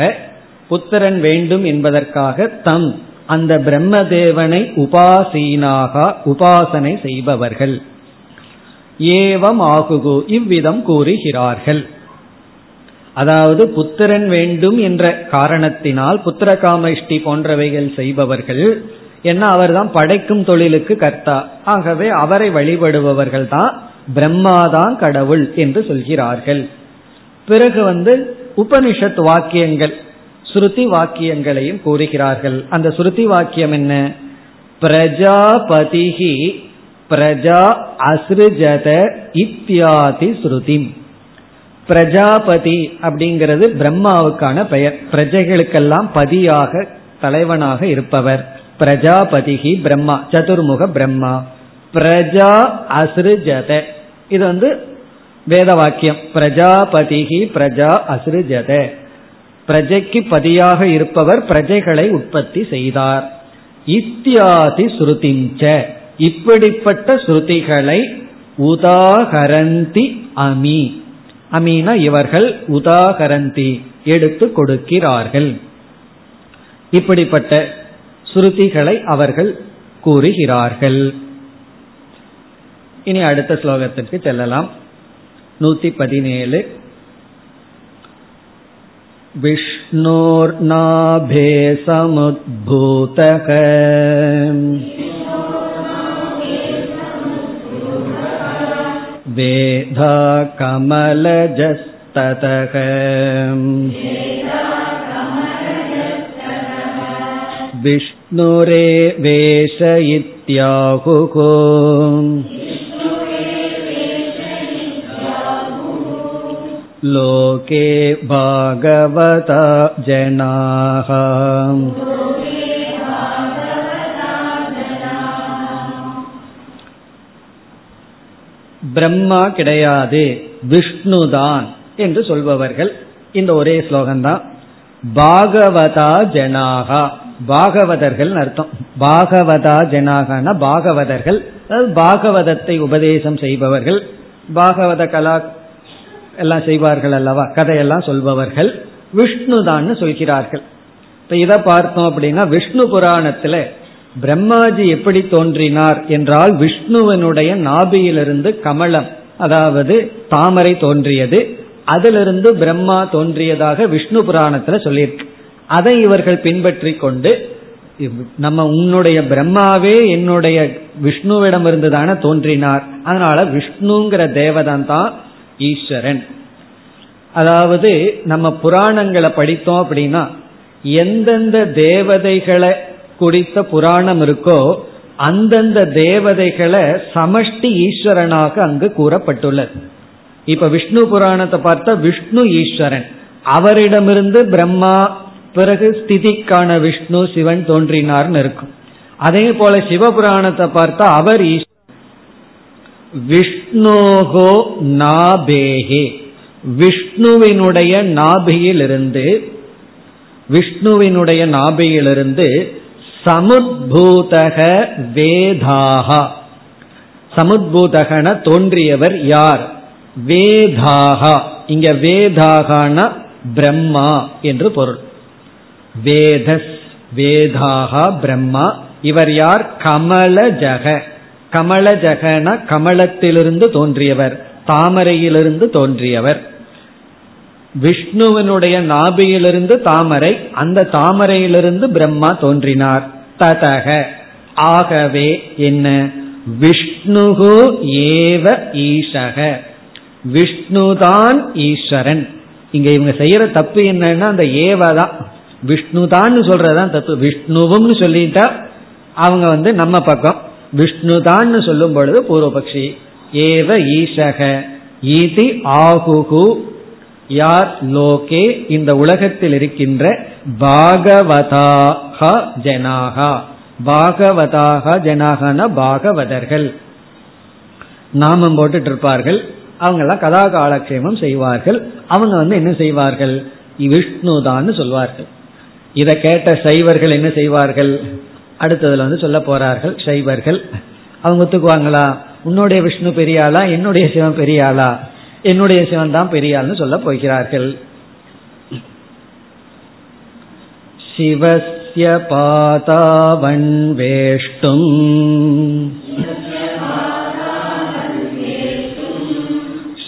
புத்திரன் வேண்டும் என்பதற்காக, தம் அந்த பிரம்மதேவனை உபாசீனாக உபாசனை செய்பவர்கள். ஏவம் ஆகுகு இவ்விதம் கூறுகிறார்கள். அதாவது புத்திரன் வேண்டும் என்ற காரணத்தினால் புத்திர காமேஷ்டி போன்றவைகள் செய்பவர்கள். ஏன்னா அவர் தான் படைக்கும் தொழிலுக்கு கர்த்தா. ஆகவே அவரை வழிபடுபவர்கள் தான் பிரம்மாதான் கடவுள் என்று சொல்கிறார்கள். பிறகு வந்து உபனிஷத் வாக்கியங்கள், ஸ்ருதி வாக்கியங்களையும் கூறுகிறார்கள். அந்த ஸ்ருதி வாக்கியம் என்ன? பிரஜாபதிஹி பிரஜா அஸ்ருஜத இத்யாதி ஸ்ருதி. பிரஜாபதி அப்படிங்கிறது பிரம்மாவுக்கான பெயர். பிரஜைகளுக்கெல்லாம் பதியாக தலைவனாக இருப்பவர் பிரஜாபதிஹி பிரம்மா, சதுர்முக பிரம்மா. பிரஜா அஸ்ருஜத இது வந்து வேத வாக்கியம். பிரஜாபதிஹி பிரஜா அஸ்ருஜத, பிரஜைக்கு பதியாக இருப்பவர், பிரஜைகளை உற்பத்தி செய்தார். இத்யாதி ஸ்ருதிஞ்ச, இப்படிப்பட்ட ஸ்ருதிகளை உதாகரந்தி அமி, அமீனா இவர்கள் உதாகரந்தி எடுத்து கொடுக்கிறார்கள். இப்படிப்பட்ட ஸ்ருதிகளை அவர்கள் கூறுகிறார்கள். இனி அடுத்த ஸ்லோகத்திற்கு செல்லலாம். நூத்தி பதினேழு. விஷ்ணோர்நாபே சமுத்பூதகம் வேதா கமலஜஸ்ததகம் விஷ்ணுரேவேஷ இத்யாஹுகோ லோகே பாகவதா ஜனாஹ. பிரம்மா கிடையாது, விஷ்ணுதான் என்று சொல்பவர்கள் இந்த ஒரே ஸ்லோகம்தான். பாகவதா ஜனாகா, பாகவதர்கள் அர்த்தம். பாகவதா ஜனாகனா பாகவதர்கள், பாகவதத்தை உபதேசம் செய்பவர்கள். பாகவத கலா எல்லாம் செய்வார்கள் அல்லவா, கதையெல்லாம் சொல்பவர்கள். விஷ்ணுதான் சொல்கிறார்கள். இப்ப இதை பார்த்தோம் அப்படின்னா, விஷ்ணு புராணத்துல பிரம்மாஜி எப்படி தோன்றினார் என்றால், விஷ்ணுவனுடைய நாபியிலிருந்து கமலம், அதாவது தாமரை தோன்றியது. அதிலிருந்து பிரம்மா தோன்றியதாக விஷ்ணு புராணத்துல சொல்லியிருக்கு. அதை இவர்கள் பின்பற்றி கொண்டு, நம்ம உன்னுடைய பிரம்மாவே என்னுடைய விஷ்ணுவிடமிருந்து தானே தோன்றினார், அதனால விஷ்ணுங்கிற தேவதான் தான் ஈஸ்வரன். அதாவது நம்ம புராணங்களை படித்தோம் அப்படின்னா, எந்தெந்த தேவதைகளை குறித்த புராணம் இருக்கோ அந்தந்த தேவதைகளை சமஷ்டி ஈஸ்வரனாக அங்கு கூறப்பட்டுள்ளது. இப்ப விஷ்ணு புராணத்தை பார்த்தா விஷ்ணு ஈஸ்வரன், அவரிடமிருந்து பிரம்மா, பிறகு ஸ்திதிக்கான விஷ்ணு சிவன் தோன்றினார்னு இருக்கும். அதே போல சிவபுராணத்தை பார்த்தா அவர் ஈஸ்வரன். விஷ்ணோகோ நாபேஹே, விஷ்ணுவினுடைய நாபியிலிருந்து, விஷ்ணுவினுடைய நாபியிலிருந்து சமுத்பூதக வேதாஹா, சமுத்பூதகன தோன்றியவர் யார்? வேதாகா. இங்க வேதாகனா பிரம்மா என்று பொருள். வேதஸ் வேதாகா பிரம்மா. இவர் யார்? கமலஜக. கமலஜகன கமலத்திலிருந்து தோன்றியவர், தாமரையிலிருந்து தோன்றியவர். விஷ்ணுவனுடைய நாபியிலிருந்து தாமரை, அந்த தாமரையிலிருந்து பிரம்மா தோன்றினார். ததக ஆகவே என்ன? விஷ்ணுகு ஏவ ஈசக. விஷ்ணுதான் ஈஸ்வரன். இங்க இவங்க செய்யற தப்பு என்னன்னா அந்த ஏவதான், விஷ்ணுதான்னு சொல்றதுதான் தப்பு. விஷ்ணுவும் சொல்லிட்டா அவங்க வந்து நம்ம பக்கம், விஷ்ணுதான்னு சொல்லும் பொழுது பூர்வபக்ஷி ஏவ ஈசக ஈதி ஆகுகு. யார்? லோகே, இந்த உலகத்தில் இருக்கின்ற பாகவதாக ஜனாகா. பாகவதாக ஜனாகனா பாகவதர்கள். நாமம் போட்டுட்டு இருப்பார்கள், அவங்கெல்லாம் கதா காலக்ஷேபம் செய்வார்கள். அவங்க வந்து என்ன செய்வார்கள்? விஷ்ணுதான்னு சொல்வார்கள். இதை கேட்ட சைவர்கள் என்ன செய்வார்கள்? அடுத்ததுல வந்து சொல்ல போறார்கள் சைவர்கள். அவங்க ஒத்துக்குவாங்களா? உன்னுடைய விஷ்ணு பெரியாளா, என்னுடைய சிவன் பெரியாளா? என்னுடைய சிவன் தான் பெரியாள்னு சொல்ல போகிறார்கள். சிவஸ்ய பாதாவன் வேஷ்டும்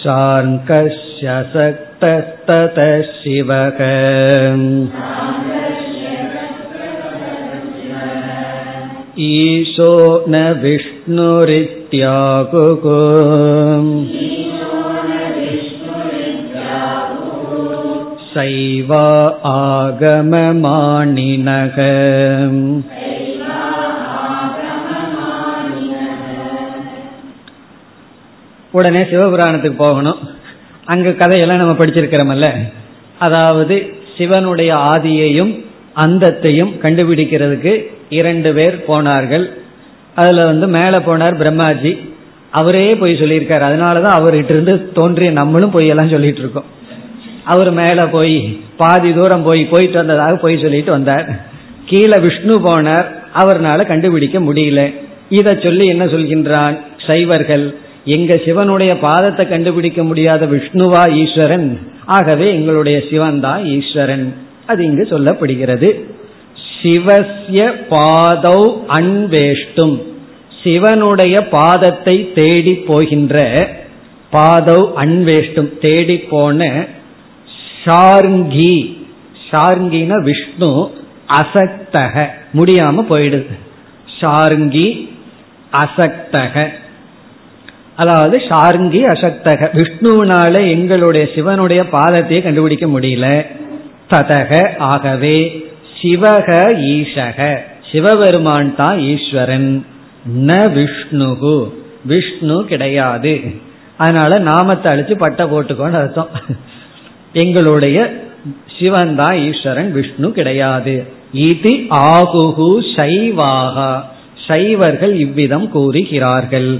சார்கஸ்ய சக்தஸ்தத சிவக. ஈசோ ந விஷ்ணுரித்யாகுகும் சைவா ஆகமமானினகம். உடனே சிவபுராணத்துக்கு போகணும். அங்க கதையெல்லாம் நம்ம படிச்சிருக்கிறோம்ல, அதாவது சிவனுடைய ஆதியையும் அந்தத்தையும் கண்டுபிடிக்கிறதுக்கு இரண்டு பேர் போனார்கள். அதுல வந்து மேல போனார் பிரம்மாஜி, அவரே போய் சொல்லியிருக்காரு. அதனாலதான் அவர்கிட்ட இருந்து தோன்றிய நம்மளும் போய் எல்லாம் சொல்லிட்டு இருக்கோம். அவர் மேல போய் பாதி தூரம் போய் போயிட்டு வந்ததாக போய் சொல்லிட்டு வந்தார். கீழே விஷ்ணு போனார், அவர்னால கண்டுபிடிக்க முடியல. இதை சொல்லி என்ன சொல்கின்றான் சைவர்கள்? எங்க சிவனுடைய பாதத்தை கண்டுபிடிக்க முடியாத விஷ்ணுவா ஈஸ்வரன், ஆகவே எங்களுடைய சிவன் தான் ஈஸ்வரன். அது இங்கு சொல்லப்படுகிறது. சிவசிய பாதௌ அன்வேஷ்டும், சிவனுடைய பாதத்தை தேடி போகின்ற, பாதௌ அன்வேஷ்டும் தேடி போன, ஷார்ங்கி. ஷார்ங்கின விஷ்ணு, அசக்தக முடியாம போயிடுது. ஷார்ங்கி அசக்தக, அதாவது ஷார்ங்கி அசக்தக விஷ்ணுவினால எங்களுடைய சிவனுடைய பாதத்தையே கண்டுபிடிக்க முடியல. ததக ஆகவே சிவக ஈசக, சிவபெருமான் தான் ஈஸ்வரன். ந விஷ்ணுகு, விஷ்ணு கிடையாது. அதனால நாமத்தை அழிச்சு பட்டை போட்டுக்கோன்னு அர்த்தம். எங்களுடைய சிவன் தான் ஈஸ்வரன், விஷ்ணு கிடையாது. இது ஆகுகு சைவாக, சைவர்கள் இவ்விதம் கூறுகிறார்கள்.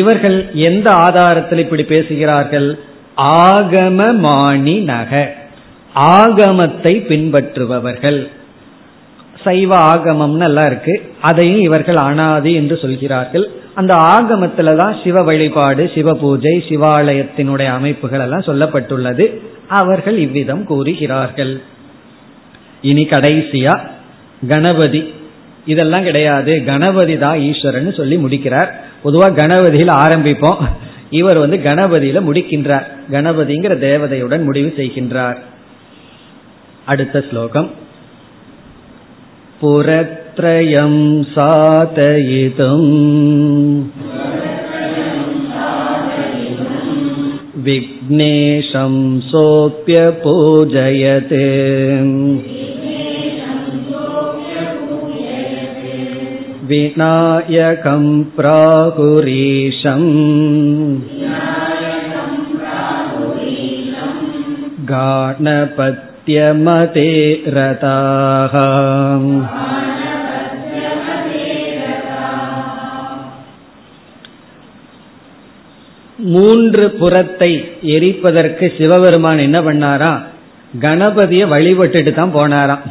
இவர்கள் எந்த ஆதாரத்தில் இப்படி பேசுகிறார்கள்? ஆகமமானி நக, ஆகமத்தை பின்பற்றுபவர்கள். சைவ ஆகமம்னு எல்லாம் இருக்கு, அதையும் இவர்கள் அனாதி என்று சொல்கிறார்கள். அந்த ஆகமத்துல தான் சிவ வழிபாடு, சிவ பூஜை, சிவாலயத்தினுடைய அமைப்புகள் எல்லாம் சொல்லப்பட்டுள்ளது. அவர்கள் இவ்விதம் கூறுகிறார்கள். இனி கடைசியா கணபதி, இதெல்லாம் கிடையாது, கணபதி தான் ஈஸ்வரன் சொல்லி முடிக்கிறார். பொதுவா கணபதியில ஆரம்பிப்போம், இவர் வந்து கணபதியில முடிக்கின்றார். கணபதிங்கிற தேவதையுடன் முடிவு செய்கின்றார். அடுத்த ஸ்லோகம் புரத்ரயம் சாதயிதும் விக்னேஷம் சோப்ய பூஜயதே விநாயகம் பிராகுரீஷம் காணபத்யமதே ரதாஹ. மூன்று புறத்தை எரிப்பதற்கு சிவபெருமான் என்ன பண்ணாரா? கணபதியை வழிபட்டுட்டு தான் போனாராம்.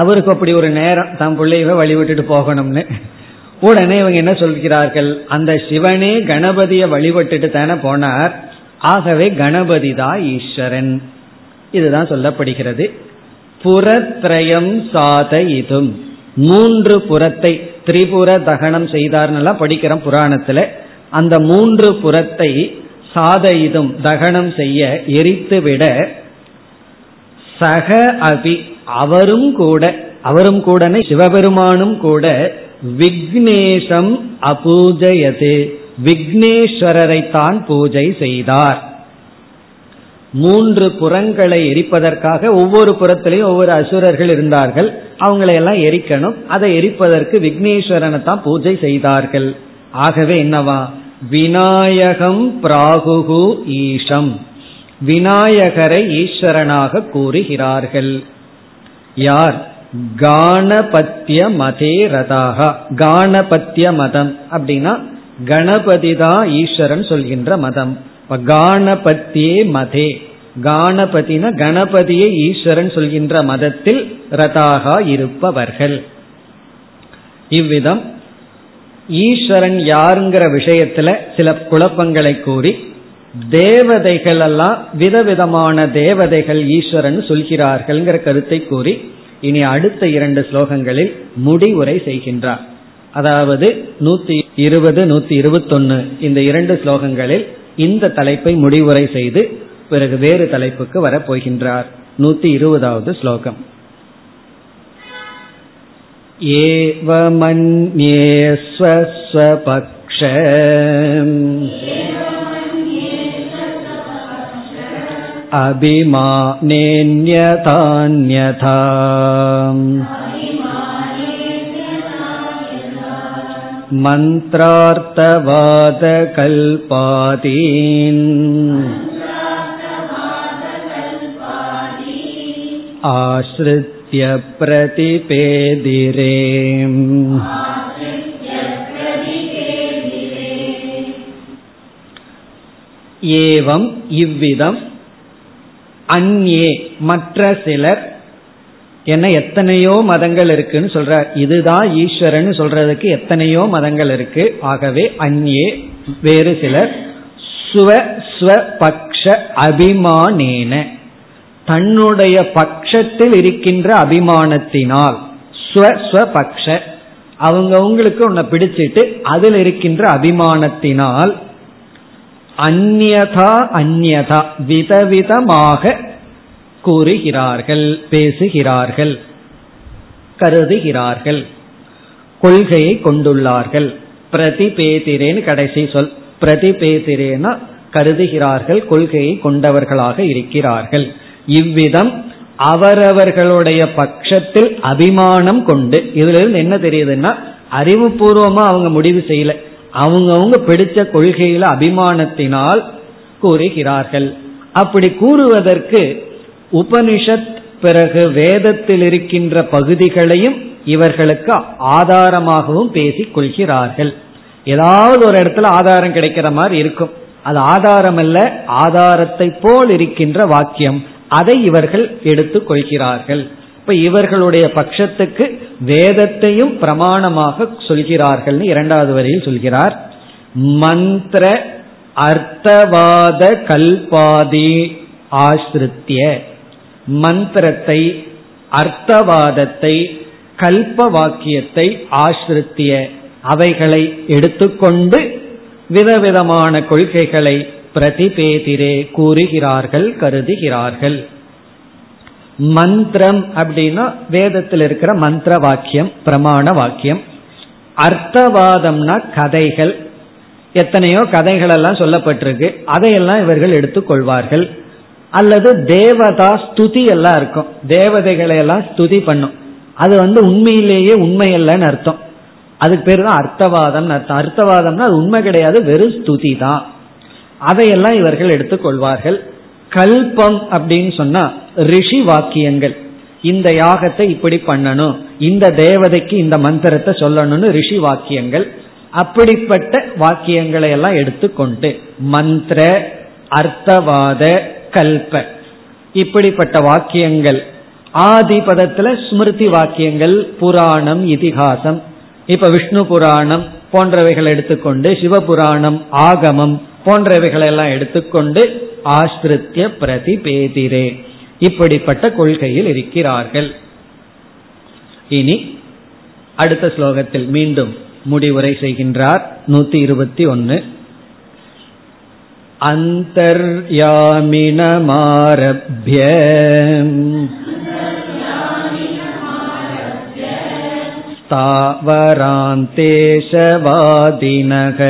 அவருக்கு அப்படி ஒரு நேரம், தான் பிள்ளையவே வழிபட்டுட்டு போகணும்னு. உடனே இவங்க என்ன சொல்கிறார்கள், அந்த சிவனே கணபதியை வழிபட்டுட்டு தானே போனார், ஆகவே கணபதி தான் ஈஸ்வரன். இதுதான் சொல்லப்படுகிறது. புறத்ரயம் சாத இதும், மூன்று புறத்தை, திரிபுர தகனம் செய்தார்னா படிக்கிறோம் புராணத்துல, அந்த மூன்று புறத்தை சாத இதும் தகனம் செய்ய, எரித்துவிட. சக அபி அவரும் கூட, அவரும் கூட சிவபெருமானும் கூட, விக்னேஷம் அபூஜயதே, விக்னேஸ்வரரை தான் பூஜை செய்தார். மூன்று புறங்களை எரிப்பதற்காக ஒவ்வொரு புறத்திலையும் ஒவ்வொரு அசுரர்கள் இருந்தார்கள், அவங்களையெல்லாம் எரிக்கணும், அதை எரிப்பதற்கு விக்னேஸ்வரனை தான் பூஜை செய்தார்கள். ஆகவே என்னவா, விநாயகம் பிராகுகு ஈஷம், விநாயகரை ஈஸ்வரனாக கூறுகிறார்கள். யார்? காணபத்திய மதே ரதாக, காணபத்திய மதம் அப்படின்னா கணபதிதான் ஈஸ்வரன் சொல்கின்ற மதம். இப்ப காணபத்தியே மதே, காணபதினா கணபதியை ஈஸ்வரன் சொல்கின்ற மதத்தில் ரதாக இருப்பவர்கள். இவ்விதம் ஈஸ்வரன் யாருங்கிற விஷயத்துல சில குழப்பங்களை கூறி, தேவதைகள் எல்லாம் விதவிதமான தேவதைகள் ஈஸ்வரன் சொல்கிறார்கள் கருத்தை கூறி, இனி அடுத்த இரண்டு ஸ்லோகங்களில் முடிவுரை செய்கின்றார். அதாவது நூத்தி இருபது நூத்தி இருபத்தொன்னு இந்த இரண்டு ஸ்லோகங்களில் இந்த தலைப்பை முடிவுரை செய்து பிறகு வேறு தலைப்புக்கு வரப்போகின்றார். நூத்தி இருபதாவது ஸ்லோகம். அபிமானேன்யதான்யதா மந்த்ரார்த்தவாத கல்பாதீன் ஆஸ்ரித்ய பிரதிபேதிரேம். ஏவம் இவ்விதம், அந்யே மற்ற சிலர், என்ன எத்தனையோ மதங்கள் இருக்குன்னு சொல்ற, இதுதான் ஈஸ்வரன் சொல்றதுக்கு எத்தனையோ மதங்கள் இருக்கு. ஆகவே அந்யே வேறு சிலர், ஸ்வ ஸ்வ பக்ஷ அபிமானேன, தன்னுடைய பட்சத்தில் இருக்கின்ற அபிமானத்தினால், ஸ்வ ஸ்வ பக்ஷ அவங்கவுங்களுக்கு உன்னை பிடிச்சிட்டு அதில் இருக்கின்ற அபிமானத்தினால், அந்யதா அந்யதா விதவிதமாக கூறுகிறார்கள், பேசுகிறார்கள், கருதுகிறார்கள், கொள்கையை கொண்டுள்ளார்கள். பிரதிபேதிரேன்னு கடைசி சொல், பிரதிபேதிரேனா கருதுகிறார்கள், கொள்கையை கொண்டவர்களாக இருக்கிறார்கள். இவ்விதம் அவரவர்களுடைய பட்சத்தில் அபிமானம் கொண்டு, இதுல இருந்து என்ன தெரியுதுன்னா, அறிவுபூர்வமா அவங்க முடிவு செய்யல, அவங்கவுங்க பிடிச்ச கொள்கையில அபிமானத்தினால் கூறுகிறார்கள். அப்படி கூறுவதற்கு உபனிஷத் பிறகு வேதத்தில் இருக்கின்ற பகுதிகளையும் இவர்களுக்கு ஆதாரமாகவும் பேசிக் கொள்கிறார்கள். ஏதாவது ஒரு இடத்துல ஆதாரம் கிடைக்கிற மாதிரி இருக்கும், அது ஆதாரம் அல்ல, ஆதாரத்தை போல் இருக்கின்ற வாக்கியம், அதை இவர்கள் எடுத்துக் கொள்கிறார்கள். இப்ப இவர்களுடைய பட்சத்துக்கு வேதத்தையும் பிரமாணமாக சொல்கிறார்கள். இரண்டாவது வரியில் சொல்கிறார், மந்திர அர்த்தவாத கல்பாதி ஆஸ்ரித்ய, மந்திரத்தை அர்த்தவாதத்தை கல்ப வாக்கியத்தை ஆஸ்ரித்ய அவைகளை எடுத்துக்கொண்டு விதவிதமான கொள்கைகளை பிரதிபேதிரே கூறுகிறார்கள், கருதுகிறார்கள். மந்திரம் அப்படின்னா வேதத்தில் இருக்கிற மந்திர வாக்கியம், பிரமாண வாக்கியம். அர்த்தவாதம்னா கதைகள், எத்தனையோ கதைகள் எல்லாம் சொல்லப்பட்டிருக்கு, அதையெல்லாம் இவர்கள் எடுத்துக்கொள்வார்கள். அல்லது தேவதா ஸ்துதி எல்லாம் இருக்கும், தேவதைகளை எல்லாம் ஸ்துதி பண்ணும், அது வந்து உண்மையிலேயே உண்மை இல்லைன்னு அர்த்தம், அதுக்கு பேர் தான் அர்த்தவாதம் அர்த்தம். அர்த்தவாதம்னா அது உண்மை கிடையாது, வெறும் ஸ்துதி தான், அதையெல்லாம் இவர்கள் எடுத்துக்கொள்வார்கள். கல்பம் அப்படின்னு சொன்னா ரிஷி வாக்கியங்கள், இந்த யாகத்தை இப்படி பண்ணணும், இந்த தேவதைக்கு இந்த மந்திரத்தை சொல்லணும்னு ரிஷி வாக்கியங்கள், அப்படிப்பட்ட வாக்கியங்களை எல்லாம் எடுத்துக்கொண்டு மந்திர அர்த்தவாத கல்ப இப்படிப்பட்ட வாக்கியங்கள். ஆதிபதத்துல ஸ்மிருதி வாக்கியங்கள், புராணம், இதிகாசம், இப்ப விஷ்ணு புராணம் போன்றவைகளை எடுத்துக்கொண்டு சிவபுராணம் ஆகமம் போன்றவைகளெல்லாம் எடுத்துக்கொண்டு ஆஸ்திருத்திய பிரதிபேதிரே இப்படிப்பட்ட கொள்கையில் இருக்கிறார்கள். இனி அடுத்த ஸ்லோகத்தில் மீண்டும் முடிவுரை செய்கின்றார். நூத்தி இருபத்தி ஒன்று. அந்தர்யாமினமாரப்ய தாவராந்தேஷவாதினக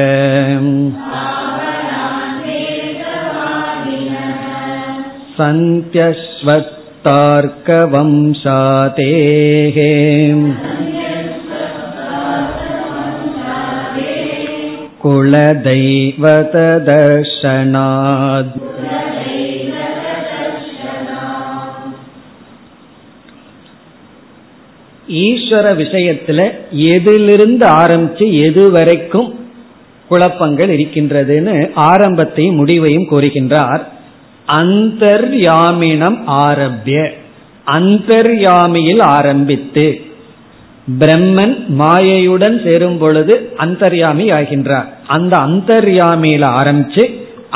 சந்த்யஸ்வத்தார்க்கவம்சாதேஹே குலதெய்வத தர்ஷனாத். ஈஸ்வர விஷயத்துல எதிலிருந்து ஆரம்பிச்சு எது வரைக்கும் குழப்பங்கள் இருக்கின்றதுன்னு ஆரம்பத்தையும் முடிவையும் கூறுகின்றார். அந்தர்யாமினம் ஆரம்பிய, அந்தர்யாமியில் ஆரம்பித்து பிரம்மன் மாயையுடன் சேரும் பொழுது அந்தர்யாமி ஆகின்றார். அந்த அந்தர்யாமியில ஆரம்பிச்சு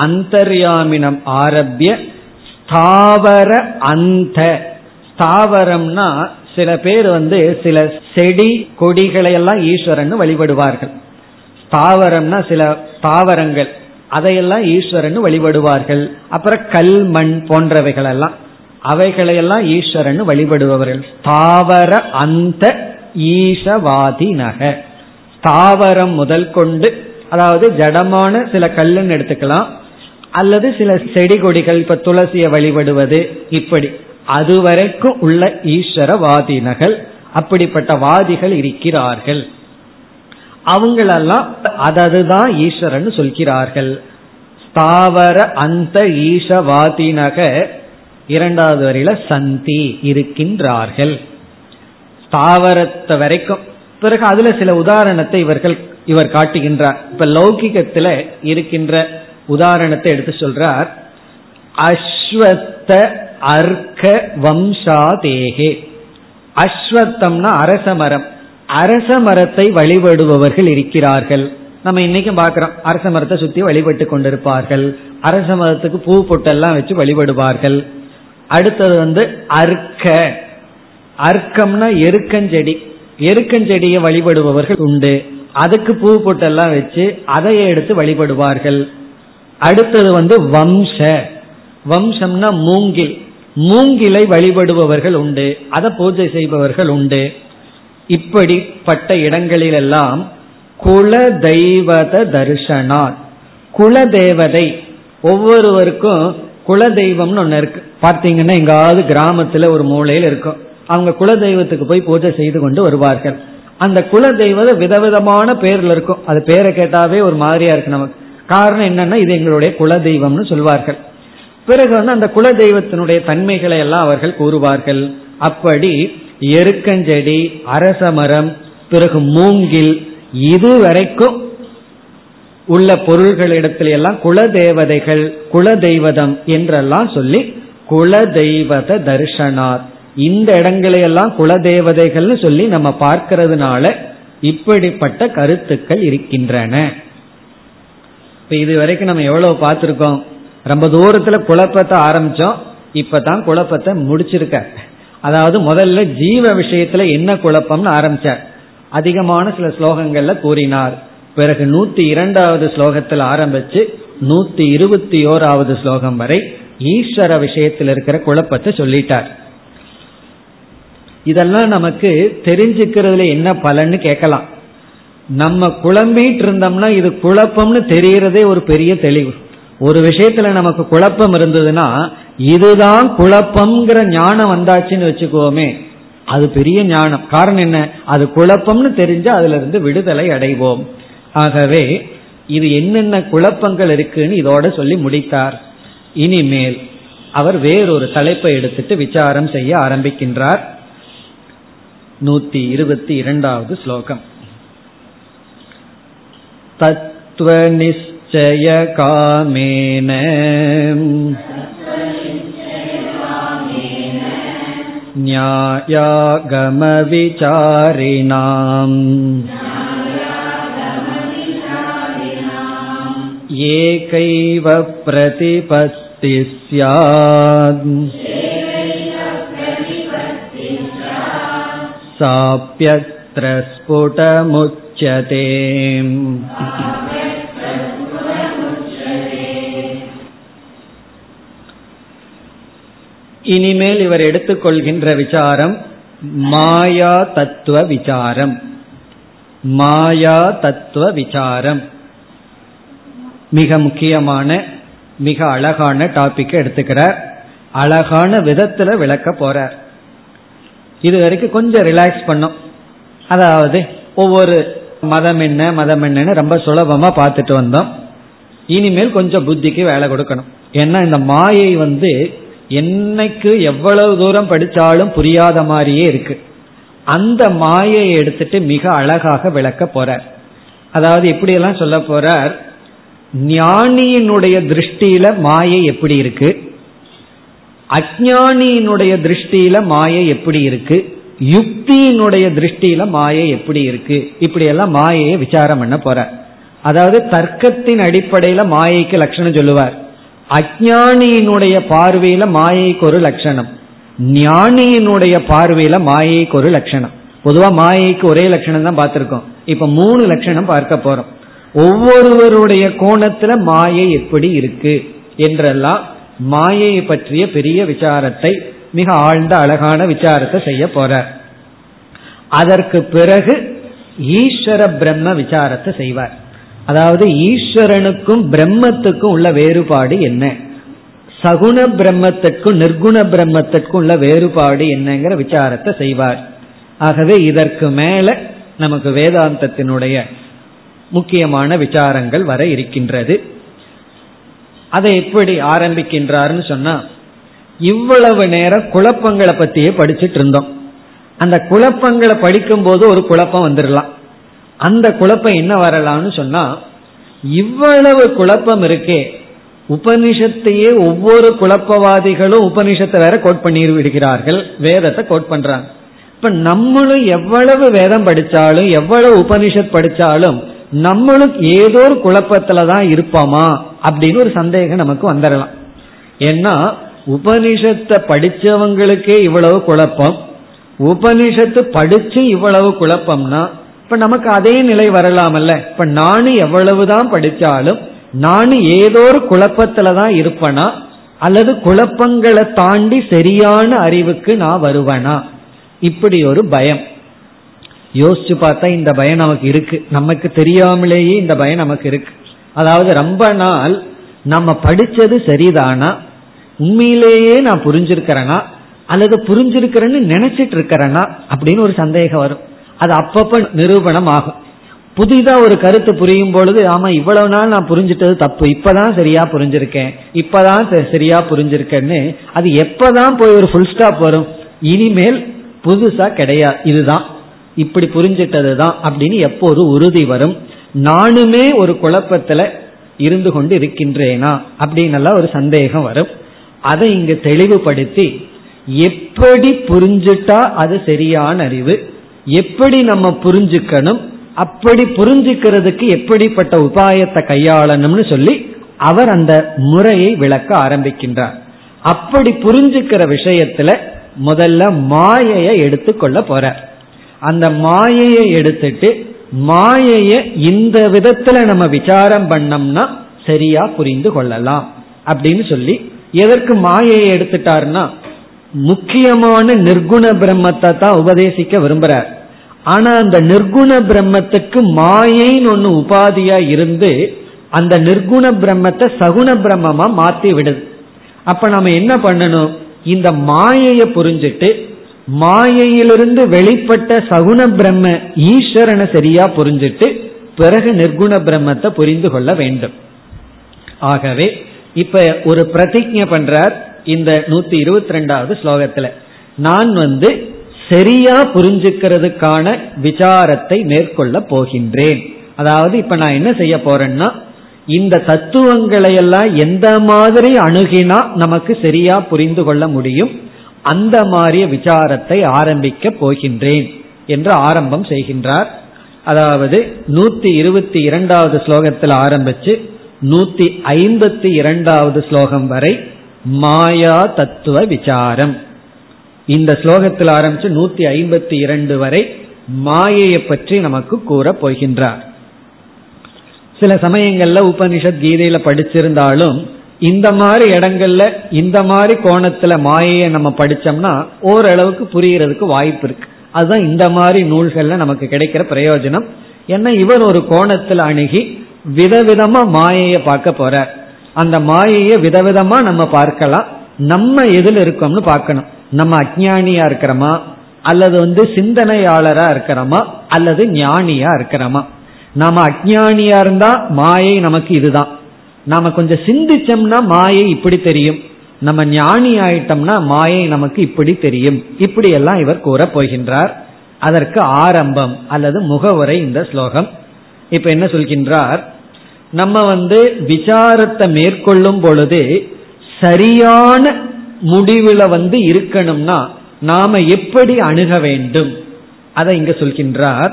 அந்தர்யாமினம் ஆரம்பிய ஸ்தாவர அந்த, ஸ்தாவரம்னா சில பேர் வந்து சில செடி கொடிகளை எல்லாம் ஈஸ்வரன் வழிபடுவார்கள். ஸ்தாவரம்னா சில தாவரங்கள், அதையெல்லாம் ஈஸ்வரன் வழிபடுவார்கள். அப்புறம் கல் மண் போன்றவைகள் எல்லாம், அவைகளையெல்லாம் ஈஸ்வரன் வழிபடுபவர்கள். ஸ்தாவர அந்த ஈசவாதி நக, ஸ்தாவரம் முதல் கொண்டு, அதாவது ஜடமான சில கல்லுன்னு எடுத்துக்கலாம், அல்லது சில செடி கொடிகள், இப்ப துளசியை வழிபடுவது, இப்படி அதுவரைக்கும் உள்ள ஈஸ்வரவாதினர்கள். அப்படிப்பட்ட வாதிகள் இருக்கிறார்கள். அவங்களெல்லாம் அததுதான் ஈஸ்வரன் சொல்கிறார்கள். ஸ்தாவர அந்த ஈசவாதினக, இரண்டாவது வரையில சந்தி இருக்கின்றார்கள். ஸ்தாவரத்தை வரைக்கும். பிறகு அதுல சில உதாரணத்தை இவர்கள் இவர் காட்டுகின்றார். இப்ப லௌகிகத்துல இருக்கின்ற உதாரணத்தை எடுத்து சொல்றார். அஸ்வத்த அர்க்க வம்சாதேகே, அஸ்வத்தம்னா அரச மரம், அரச மரத்தை வழிபடுபவர்கள் இருக்கிறார்கள். நம்ம இன்னைக்கும் பாக்கிறோம், அரச மரத்தை சுத்தி வழிபட்டு கொண்டிருப்பார்கள். அரச மரத்துக்கு பூ பொட்டெல்லாம் வச்சு வழிபடுவார்கள். அடுத்தது வந்து அர்க்க, அர்க்கம்னா எருக்கஞ்செடி, எருக்கஞ்செடியை வழிபடுபவர்கள் உண்டு. அதுக்கு பூ பொட்டெல்லாம் வச்சு அதையே எடுத்து வழிபடுவார்கள். அடுத்தது வந்து வம்ச, வம்சம்னா மூங்கில், மூங்கிலை வழிபடுபவர்கள் உண்டு, அதை பூஜை செய்பவர்கள் உண்டு. இப்படிப்பட்ட இடங்களிலெல்லாம் குல தெய்வத தரிசனாத், குல தேவதை, ஒவ்வொருவருக்கும் குலதெய்வம்னு ஒன்று இருக்கு. பார்த்தீங்கன்னா எங்காவது கிராமத்தில் ஒரு மூலையில் இருக்கும், அவங்க குலதெய்வத்துக்கு போய் பூஜை செய்து கொண்டு வருவார்கள். அந்த குலதெய்வத விதவிதமான பேர்ல இருக்கும். அது பேரை கேட்டாவே ஒரு மாதிரியா இருக்கு நமக்கு. காரணம் என்னன்னா, இது எங்களுடைய குலதெய்வம்னு சொல்வார்கள். பிறகு வந்து அந்த குலதெய்வத்தினுடைய தன்மைகளை எல்லாம் அவர்கள் கூறுவார்கள். அப்படி எருக்கஞ்செடி, அரச மரம், பிறகு மூங்கில், இதுவரைக்கும் உள்ள பொருள்களிடத்தில எல்லாம் குலதேவதைகள், குலதெய்வதம் என்றெல்லாம் சொல்லி குலதெய்வத தரிசனார். இந்த இடங்களையெல்லாம் குலதேவதைகள்னு சொல்லி நம்ம பார்க்கிறதுனால இப்படிப்பட்ட கருத்துக்கள் இருக்கின்றன. இப்ப இது வரைக்கும் நம்ம எவ்வளவு பார்த்திருக்கோம். ரொம்ப தூரத்துல குழப்பத்தை ஆரம்பிச்சோம், இப்பதான் குழப்பத்தை முடிச்சிருக்க. அதாவது முதல்ல ஜீவ விஷயத்துல என்ன குழப்பம்னு ஆரம்பிச்சார், அதிகமான சில ஸ்லோகங்கள்ல கூறினார். பிறகு நூத்தி இரண்டாவது ஸ்லோகத்துல ஆரம்பிச்சு நூத்தி இருபத்தி ஓராவது ஸ்லோகம் வரை ஈஸ்வர விஷயத்தில் இருக்கிற குழப்பத்தை சொல்லிட்டார். இதெல்லாம் நமக்கு தெரிஞ்சுக்கிறதுல என்ன பலன்னு கேட்கலாம். நம்ம குழம்பிட்டு இருந்தோம்னா இது குழப்பம்னு தெரியறதே ஒரு பெரிய தெளிவு. ஒரு விஷயத்துல நமக்கு குழப்பம் இருந்ததுன்னா இதுதான் குழப்பம்ங்கிற ஞானம் வந்தாச்சுன்னு வச்சுக்கோமே, அது பெரிய ஞானம். காரணம் என்ன, அது குழப்பம்னு தெரிஞ்சு அதுல இருந்து விடுதலை அடைவோம். ஆகவே இது என்னென்ன குழப்பங்கள் இருக்குன்னு இதோட சொல்லி முடித்தார். இனிமேல் அவர் வேறொரு தலைப்பை எடுத்துட்டு விசாரம் செய்ய ஆரம்பிக்கின்றார். நூத்தி இருபத்தி இரண்டாவது ஸ்லோகம். தத்துவ நிச்சய காமேன ஞாயாகம விசாரிணாம் ஏகைவ பிரதிபத்தி ஸ்யாத் சாப்யத்ர ஸ்புடமுச்யதே. இனிமேல் இவர் எடுத்துக்கொள்கின்ற விசாரம் மாயா தத்துவ விசாரம். மாயா தத்துவ விசாரம் மிக முக்கியமான மிக அழகான டாபிக் எடுத்துக்கிறார். அழகான விதத்துல விளக்க போறார். இது வரைக்கும் கொஞ்சம் ரிலாக்ஸ் பண்ணோம். அதாவது ஒவ்வொரு மதம் என்ன மதம் என்னன்னு ரொம்ப சுலபமா பார்த்துட்டு வந்தோம். இனிமேல் கொஞ்சம் புத்திக்கு வேலை கொடுக்கணும். ஏன்னா இந்த மாயை வந்து என்னைக்கு எவ்வளவு தூரம் படிச்சாலும் புரியாத மாதிரியே இருக்கு. அந்த மாயை எடுத்துட்டு மிக அழகாக விளக்க போறார். அதாவது எப்படியெல்லாம் சொல்ல போறார், ஞானியினுடைய திருஷ்டியில மாயை எப்படி இருக்கு, அஞ்ஞானியினுடைய திருஷ்டியில மாயை எப்படி இருக்கு, யுக்தியினுடைய திருஷ்டியில மாயை எப்படி இருக்கு, இப்படியெல்லாம் மாயையை விசாரம் பண்ண போறார். அதாவது தர்க்கத்தின் அடிப்படையில மாயைக்கு லட்சணம் சொல்லுவார். அஞ்ஞானியினுடைய பார்வையில மாயைக்கு ஒரு லட்சணம், ஞானியினுடைய பார்வையில மாயைக்கு ஒரு லட்சணம். பொதுவா மாயைக்கு ஒரே லட்சணம் தான் பார்த்திருக்கோம். இப்ப மூணு லட்சணம் பார்க்க போறோம். ஒவ்வொருவருடைய கோணத்துல மாயை எப்படி இருக்கு என்றெல்லாம் மாயையை பற்றிய பெரிய விசாரத்தை, மிக ஆழ்ந்த அழகான விசாரத்தை செய்ய போறார். அதற்கு பிறகு ஈஸ்வர பிரம்ம விசாரத்தை செய்வார். அதாவது ஈஸ்வரனுக்கும் பிரம்மத்துக்கும் உள்ள வேறுபாடு என்ன, சகுண பிரம்மத்திற்கும் நிர்குண பிரம்மத்திற்கும் உள்ள வேறுபாடு என்னங்கிற விசாரத்தை செய்வார். ஆகவே இதற்கு மேல நமக்கு வேதாந்தத்தினுடைய முக்கியமான விசாரங்கள் வர இருக்கின்றது. அதை எப்படி ஆரம்பிக்கின்றார்னு சொன்னா, இவ்வளவு நேரம் குழப்பங்களை பத்தியே படிச்சுட்டு இருந்தோம். அந்த குழப்பங்களை படிக்கும் போது ஒரு குழப்பம் வந்துடலாம். அந்த குழப்பம் என்ன வரலாம்னு சொன்னா, இவ்வளவு குழப்பம் இருக்கே, உபனிஷத்தையே ஒவ்வொரு குழப்பவாதிகளும் உபனிஷத்தை வேற கோட் பண்ணி விடுகிறார்கள், வேதத்தை கோட் பண்றாங்க. இப்ப நம்மளும் எவ்வளவு வேதம் படிச்சாலும் எவ்வளவு உபனிஷத் படிச்சாலும் நம்மளும் ஏதோ ஒரு குழப்பத்துலதான் இருப்போமா அப்படின்னு ஒரு சந்தேகம் நமக்கு வந்துடலாம். ஏன்னா உபனிஷத்தை படிச்சவங்களுக்கே இவ்வளவு குழப்பம், உபனிஷத்து படிச்சு இவ்வளவு குழப்பம்னா இப்ப நமக்கு அதே நிலை வரலாமல்ல. இப்ப நானும் எவ்வளவுதான் படிச்சாலும் நானும் ஏதோ ஒரு குழப்பத்துலதான் இருப்பனா, அல்லது குழப்பங்களை தாண்டி சரியான அறிவுக்கு நான் வருவனா, இப்படி ஒரு பயம். யோசிச்சு பார்த்தா இந்த பயம் நமக்கு இருக்கு, நமக்கு தெரியாமலேயே இந்த பயம் நமக்கு இருக்கு. அதாவது ரொம்ப நாள் நம்ம படிச்சது சரிதானா, உண்மையிலேயே நான் புரிஞ்சிருக்கிறேனா, அல்லது புரிஞ்சிருக்கிறேன்னு நினைச்சிட்டு இருக்கிறேனா அப்படின்னு ஒரு சந்தேகம் வரும். அது அப்பப்ப நிரூபணம் ஆகும். புதிதா ஒரு கருத்து புரியும் பொழுது, ஆமா இவ்வளவு நாள் நான் புரிஞ்சிட்டது தப்பு, இப்பதான் சரியா புரிஞ்சிருக்கேன், இப்பதான் சரியா புரிஞ்சிருக்கேன்னு. அது எப்பதான் போய் ஒரு ஃபுல் ஸ்டாப் வரும், இனிமேல் புதுசா கிடையாது, இதுதான் இப்படி புரிஞ்சிட்டது தான் அப்படின்னு எப்போ ஒரு உறுதி வரும். நானுமே ஒரு குழப்பத்துல இருந்து கொண்டு இருக்கின்றேனா அப்படின்னு ஒரு சந்தேகம் வரும். அதை இங்கு தெளிவுபடுத்தி எப்படி புரிஞ்சுட்டா அது சரியான அறிவு, எப்படி நம்ம புரிஞ்சுக்கணும், அப்படி புரிஞ்சுக்கிறதுக்கு எப்படிப்பட்ட உபாயத்தை கையாளணும்னு சொல்லி அவர் அந்த முறையை விளக்க ஆரம்பிக்கின்றார். அப்படி புரிஞ்சுக்கிற விஷயத்துல முதல்ல மாயையை எடுத்துக்கொள்ள போறார். அந்த மாயையை எடுத்துட்டு மாயையை இந்த விதத்துல நம்ம விசாரம் பண்ணோம்னா சரியா புரிந்து கொள்ளலாம் அப்படின்னு சொல்லி, எதற்கு மாயையை எடுத்துட்டாருன்னா முக்கியமான நிர்குண பிரம்மத்தை தான் உபதேசிக்க விரும்புறார். ஆனா அந்த நிர்குண பிரம்மத்துக்கு மாயைன்னு ஒன்னு உபாதியா இருந்து அந்த நிர்குண பிரம்மத்தை சகுண பிரம்மமா மாத்தி விடுது. அப்ப நாம என்ன பண்ணணும், இந்த மாயையை புரிஞ்சுட்டு மாயையிலிருந்து வெளிப்பட்ட சகுண பிரம்ம ஈஸ்வரனை சரியா புரிஞ்சுட்டு பிறகு நிர்குண பிரம்மத்தை புரிந்து கொள்ள வேண்டும். ஆகவே இப்ப ஒரு பிரதிஜ்ஞை பண்றார் இந்த நூத்தி இருபத்தி ரெண்டாவது ஸ்லோகத்துல, நான் வந்து சரியா புரிஞ்சுக்கிறதுக்கான விசாரத்தை மேற்கொள்ள போகின்றேன். அதாவது இப்ப நான் என்ன செய்ய போறேன்னா, இந்த தத்துவங்களை எல்லாம் எந்த மாதிரி அணுகினா நமக்கு சரியா புரிந்து கொள்ள முடியும், அந்த மாதிரி விசாரத்தை ஆரம்பிக்க போகின்றேன் என்று ஆரம்பம் செய்கின்றார். அதாவது நூத்தி இருபத்தி இரண்டாவது ஸ்லோகத்தில் ஆரம்பிச்சு நூத்தி ஐம்பத்தி இரண்டாவது ஸ்லோகம் வரை மாயா தத்துவ விசாரம். இந்த ஸ்லோகத்தில் ஆரம்பிச்சு நூத்தி ஐம்பத்தி இரண்டு வரை மாயையை பற்றி நமக்கு கூற போகின்றார். சில சமயங்கள்ல உபனிஷத் கீதையில படிச்சிருந்தாலும் இந்த மாதிரி இடங்கள்ல இந்த மாதிரி கோணத்துல மாயையை நம்ம படிச்சோம்னா ஓரளவுக்கு புரியறதுக்கு வாய்ப்பு இருக்கு. அதுதான் இந்த மாதிரி நூல்கள்ல நமக்கு கிடைக்கிற பிரயோஜனம். ஏன்னா இவர் ஒரு கோணத்துல அணுகி விதவிதமா மாயையை பார்க்க போறார். அந்த மாயையை விதவிதமா நம்ம பார்க்கலாம். நம்ம எதில் இருக்கோம்னு பார்க்கணும். நம்ம அஞ்ஞானியா இருக்கிறோமா, அல்லது வந்து சிந்தனையாளரா இருக்கிறோமா, அல்லது ஞானியா இருக்கிறோமா? நாம அஞ்ஞானியா இருந்தா மாயை நமக்கு இதுதான், நாம கொஞ்சம் சிந்திச்சோம்னா மாயை இப்படி தெரியும், நம்ம ஞானி ஆயிட்டோம்னா மாயை நமக்கு இப்படி தெரியும், இப்படி எல்லாம் இவர் கூற போகின்றார். அதற்கு ஆரம்பம் அல்லது முகவரை இந்த ஸ்லோகம். இப்ப என்ன சொல்கின்றார், நம்ம வந்து விசாரத்தை மேற்கொள்ளும் பொழுது சரியான முடிவுல வந்து இருக்கணும்னா நாம எப்படி அணுக வேண்டும் அதை இங்க சொல்கின்றார்.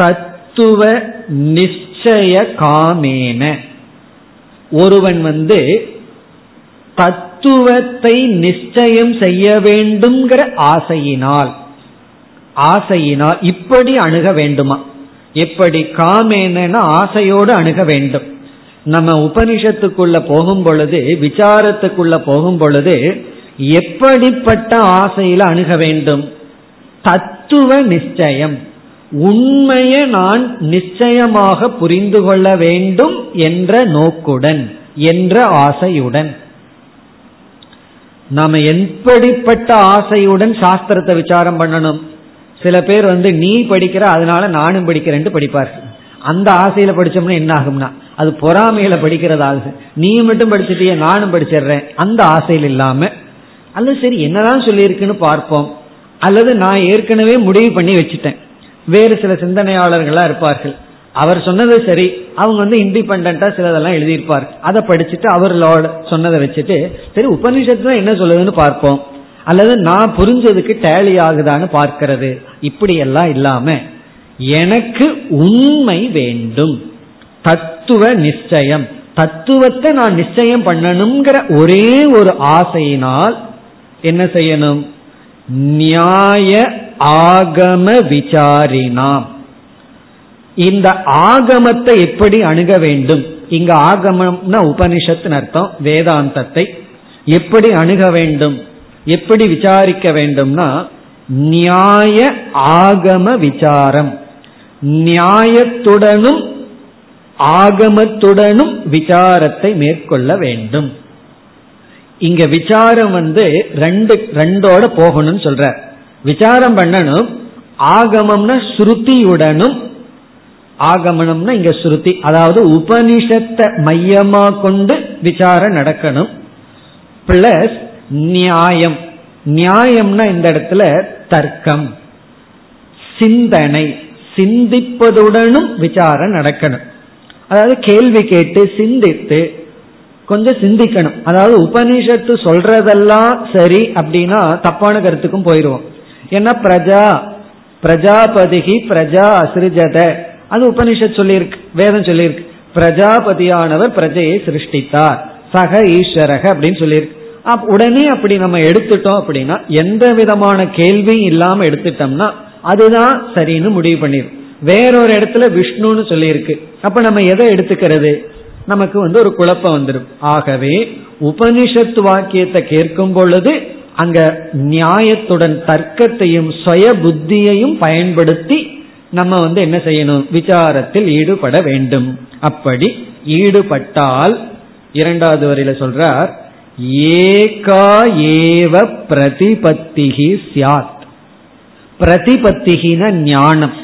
தத்துவ நிச்சய காமேன, ஒருவன் வந்து தத்துவத்தை நிச்சயம் செய்ய வேண்டும்ங்கிற ஆசையினால் ஆசையினால் இப்படி அணுக வேண்டுமா, எப்படி காமேன ஆசையோடு அணுக வேண்டும். நம்ம உபனிஷத்துக்குள்ள போகும் பொழுது விசாரத்துக்குள்ள போகும் பொழுது எப்படிப்பட்ட ஆசையில அணுக வேண்டும்? தத்துவ நிச்சயம், உண்மையை நான் நிச்சயமாக புரிந்து கொள்ள வேண்டும் என்ற நோக்குடன் என்ற ஆசையுடன். நாம எப்படிப்பட்ட ஆசையுடன் சாஸ்திரத்தை விசாரம் பண்ணணும்? சில பேர் வந்து நீ படிக்கிற அதனால நானும் படிக்கிறேன்ட்டு படிப்பார்கள். அந்த ஆசையில படிச்சோம்னா என்ன ஆகும்னா அது பொறாமையில படிக்கிறதாகுது. நீ மட்டும் படிச்சுட்டியே நானும் படிச்சிடுறேன் அந்த ஆசையில் இல்லாம, அல்லது சரி என்னதான் சொல்லியிருக்குன்னு பார்ப்போம், அல்லது நான் ஏற்கனவே முடிவு பண்ணி வச்சுட்டேன். வேறு சில சிந்தனையாளர்களா இருப்பார்கள், அவர் சொன்னது சரி, அவங்க வந்து இண்டிபெண்டா சிலதெல்லாம் எழுதியிருப்பார், அதை படிச்சுட்டு அவர்களோட சொன்னதை வச்சுட்டு சரி உபனிஷத்துல என்ன சொல்லுதுன்னு பார்ப்போம், அல்லது நான் புரிஞ்சதுக்கு டேலி ஆகுதான்னு பார்க்கிறது. இப்படி எல்லாம் இல்லாம எனக்கு உண்மை வேண்டும், தத்துவ நிச்சயம், தத்துவத்தை நான் நிச்சயம் பண்ணணுங்கிற ஒரே ஒரு ஆசையினால் என்ன செய்யணும்? நியாய ஆகம விசாரினாம், இந்த ஆகமத்தை எப்படி அணுக வேண்டும். இங்க ஆகமம்னா உபனிஷத்துன்னு அர்த்தம், வேதாந்தத்தை எப்படி அணுக வேண்டும், எப்படி விசாரிக்க வேண்டும்னா நியாய ஆகம விசாரம், நியாயத்துடனும் ஆகமத்துடனும் விசாரத்தை மேற்கொள்ள வேண்டும். இங்க விசாரம் வந்து ரெண்டு ரெண்டோட போகணும்னு சொல்ற, விசாரம் பண்ணணும். ஆகமம்னா ஸ்ருதியுடனும், ஆகமனம்னா இங்க ஸ்ருதி அதாவது உபனிஷத்தை மையமா கொண்டு விசாரம் நடக்கணும். பிளஸ் நியாயம், நியாயம்னா இந்த இடத்துல தர்க்கம், சிந்தனை, சிந்திப்பதுடனும் விசாரம் நடக்கணும். அதாவது கேள்வி கேட்டு சிந்தித்து கொஞ்சம் சிந்திக்கணும். அதாவது உபனிஷத்து சொல்றதெல்லாம் சரி அப்படின்னா தப்பான கருத்துக்கும் போயிடுவோம். ஏன்னா பிரஜா பிரஜாபதிகி பிரஜா அசிருஜத, அது உபனிஷத் சொல்லியிருக்கு, வேதம் சொல்லியிருக்கு. பிரஜாபதியானவர் பிரஜையை சிருஷ்டித்தார், சக ஈஸ்வரக அப்படின்னு சொல்லியிருக்கு. உடனே அப்படி நம்ம எடுத்துட்டோம் அப்படின்னா எந்த விதமான கேள்வியும் இல்லாம எடுத்துட்டோம்னா அதுதான் சரின்னு முடிவு பண்ணிடும். வேறொரு இடத்துல விஷ்ணுன்னு சொல்லியிருக்கு, அப்ப நம்ம எதை எடுத்துக்கிறது, நமக்கு வந்து ஒரு குழப்பம் வந்துடும். ஆகவே உபனிஷத்து வாக்கியத்தை கேட்கும் பொழுது அங்க நியாயத்துடன் தர்க்கத்தையும் சுய புத்தியையும் பயன்படுத்தி நம்ம வந்து என்ன செய்யணும், விசாரத்தில் ஈடுபட வேண்டும். அப்படி ஈடுபட்டால் இரண்டாவது வரையில சொல்றார், ஏகா ஏவ பிரதிபத்திகி ஸ்யாத். பிரதிபத்திகின ஞானம்,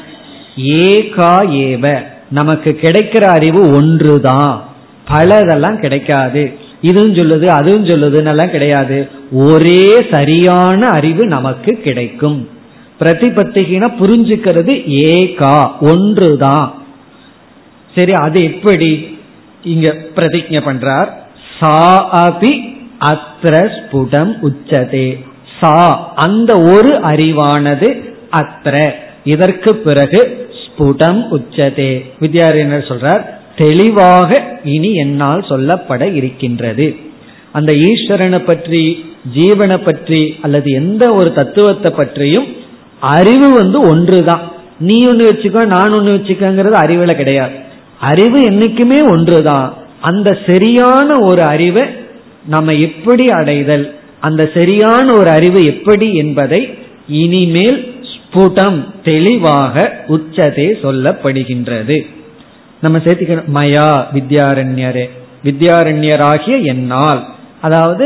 ஏகா ஏவ நமக்கு கிடைக்கிற அறிவு ஒன்றுதான், பலதெல்லாம் கிடைக்காது. இதுவும் சொல்லுது அதுவும் சொல்லுதுன்னெல்லாம் கிடையாது, ஒரே சரியான அறிவு நமக்கு கிடைக்கும். பிரதிபத்திகினா புரிஞ்சுக்கிறது, ஏகா ஒன்றுதான். சரி அது எப்படி இங்க பிரதிஜ்ஞை பண்றார். சா அபி அத்ர ஸ்புடம் உச்சதே, சா அந்த ஒரு அறிவானது, அத்ர இதற்கு பிறகு, ஸ்புடம் உச்சதே. வித்யாரண்யர் சொல்றார் தெளிவாக இனி என்னால் சொல்லப்பட இருக்கின்றது. அந்த ஈஸ்வரனை பற்றி, ஜீவனை பற்றி, அல்லது எந்த ஒரு தத்துவத்தை பற்றியும் அறிவு வந்து ஒன்றுதான். நீ ஒன்று வச்சுக்கோ, நான் ஒன்று வச்சுக்கோங்கிறது அறிவுல கிடையாது. அறிவு என்னைக்குமே ஒன்றுதான். அந்த சரியான ஒரு அறிவை நம்ம எப்படி அடைதல், அந்த சரியான ஒரு அறிவு எப்படி என்பதை இனிமேல் ஸ்புடம் தெளிவாக உச்சதே சொல்லப்படுகின்றது. நம்ம சேர்த்துக்கணும், மயா வித்யாரண்யரே, வித்யாரண்யராகிய என்னால், அதாவது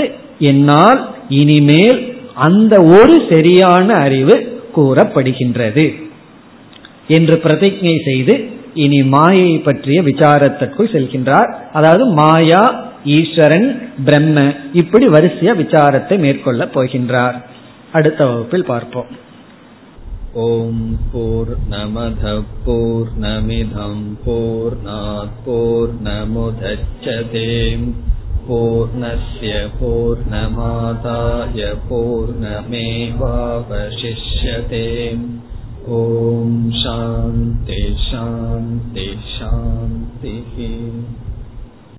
என்னால் இனிமேல் அந்த ஒரு சரியான அறிவு கூறப்படுகின்றது என்று பிரதிஜை செய்து இனி மாயை பற்றிய விசாரத்திற்குள் செல்கின்றார். அதாவது மாயா, ஈஸ்வரன், பிரம்ம, இப்படி வரிசையா விசாரத்தை மேற்கொள்ள போகின்றார். அடுத்த வகுப்பில் பார்ப்போம். ஓம் பூர்ணமதః பூர்ணமிதம் பூர்ணாத் பூர்ணமுதச்யதே பூர்ணஸ்ய பூர்ணமாதாய பூர்ணமேவாவசிஷ்யதே. ஓம் சாந்தி சாந்தி சாந்தி.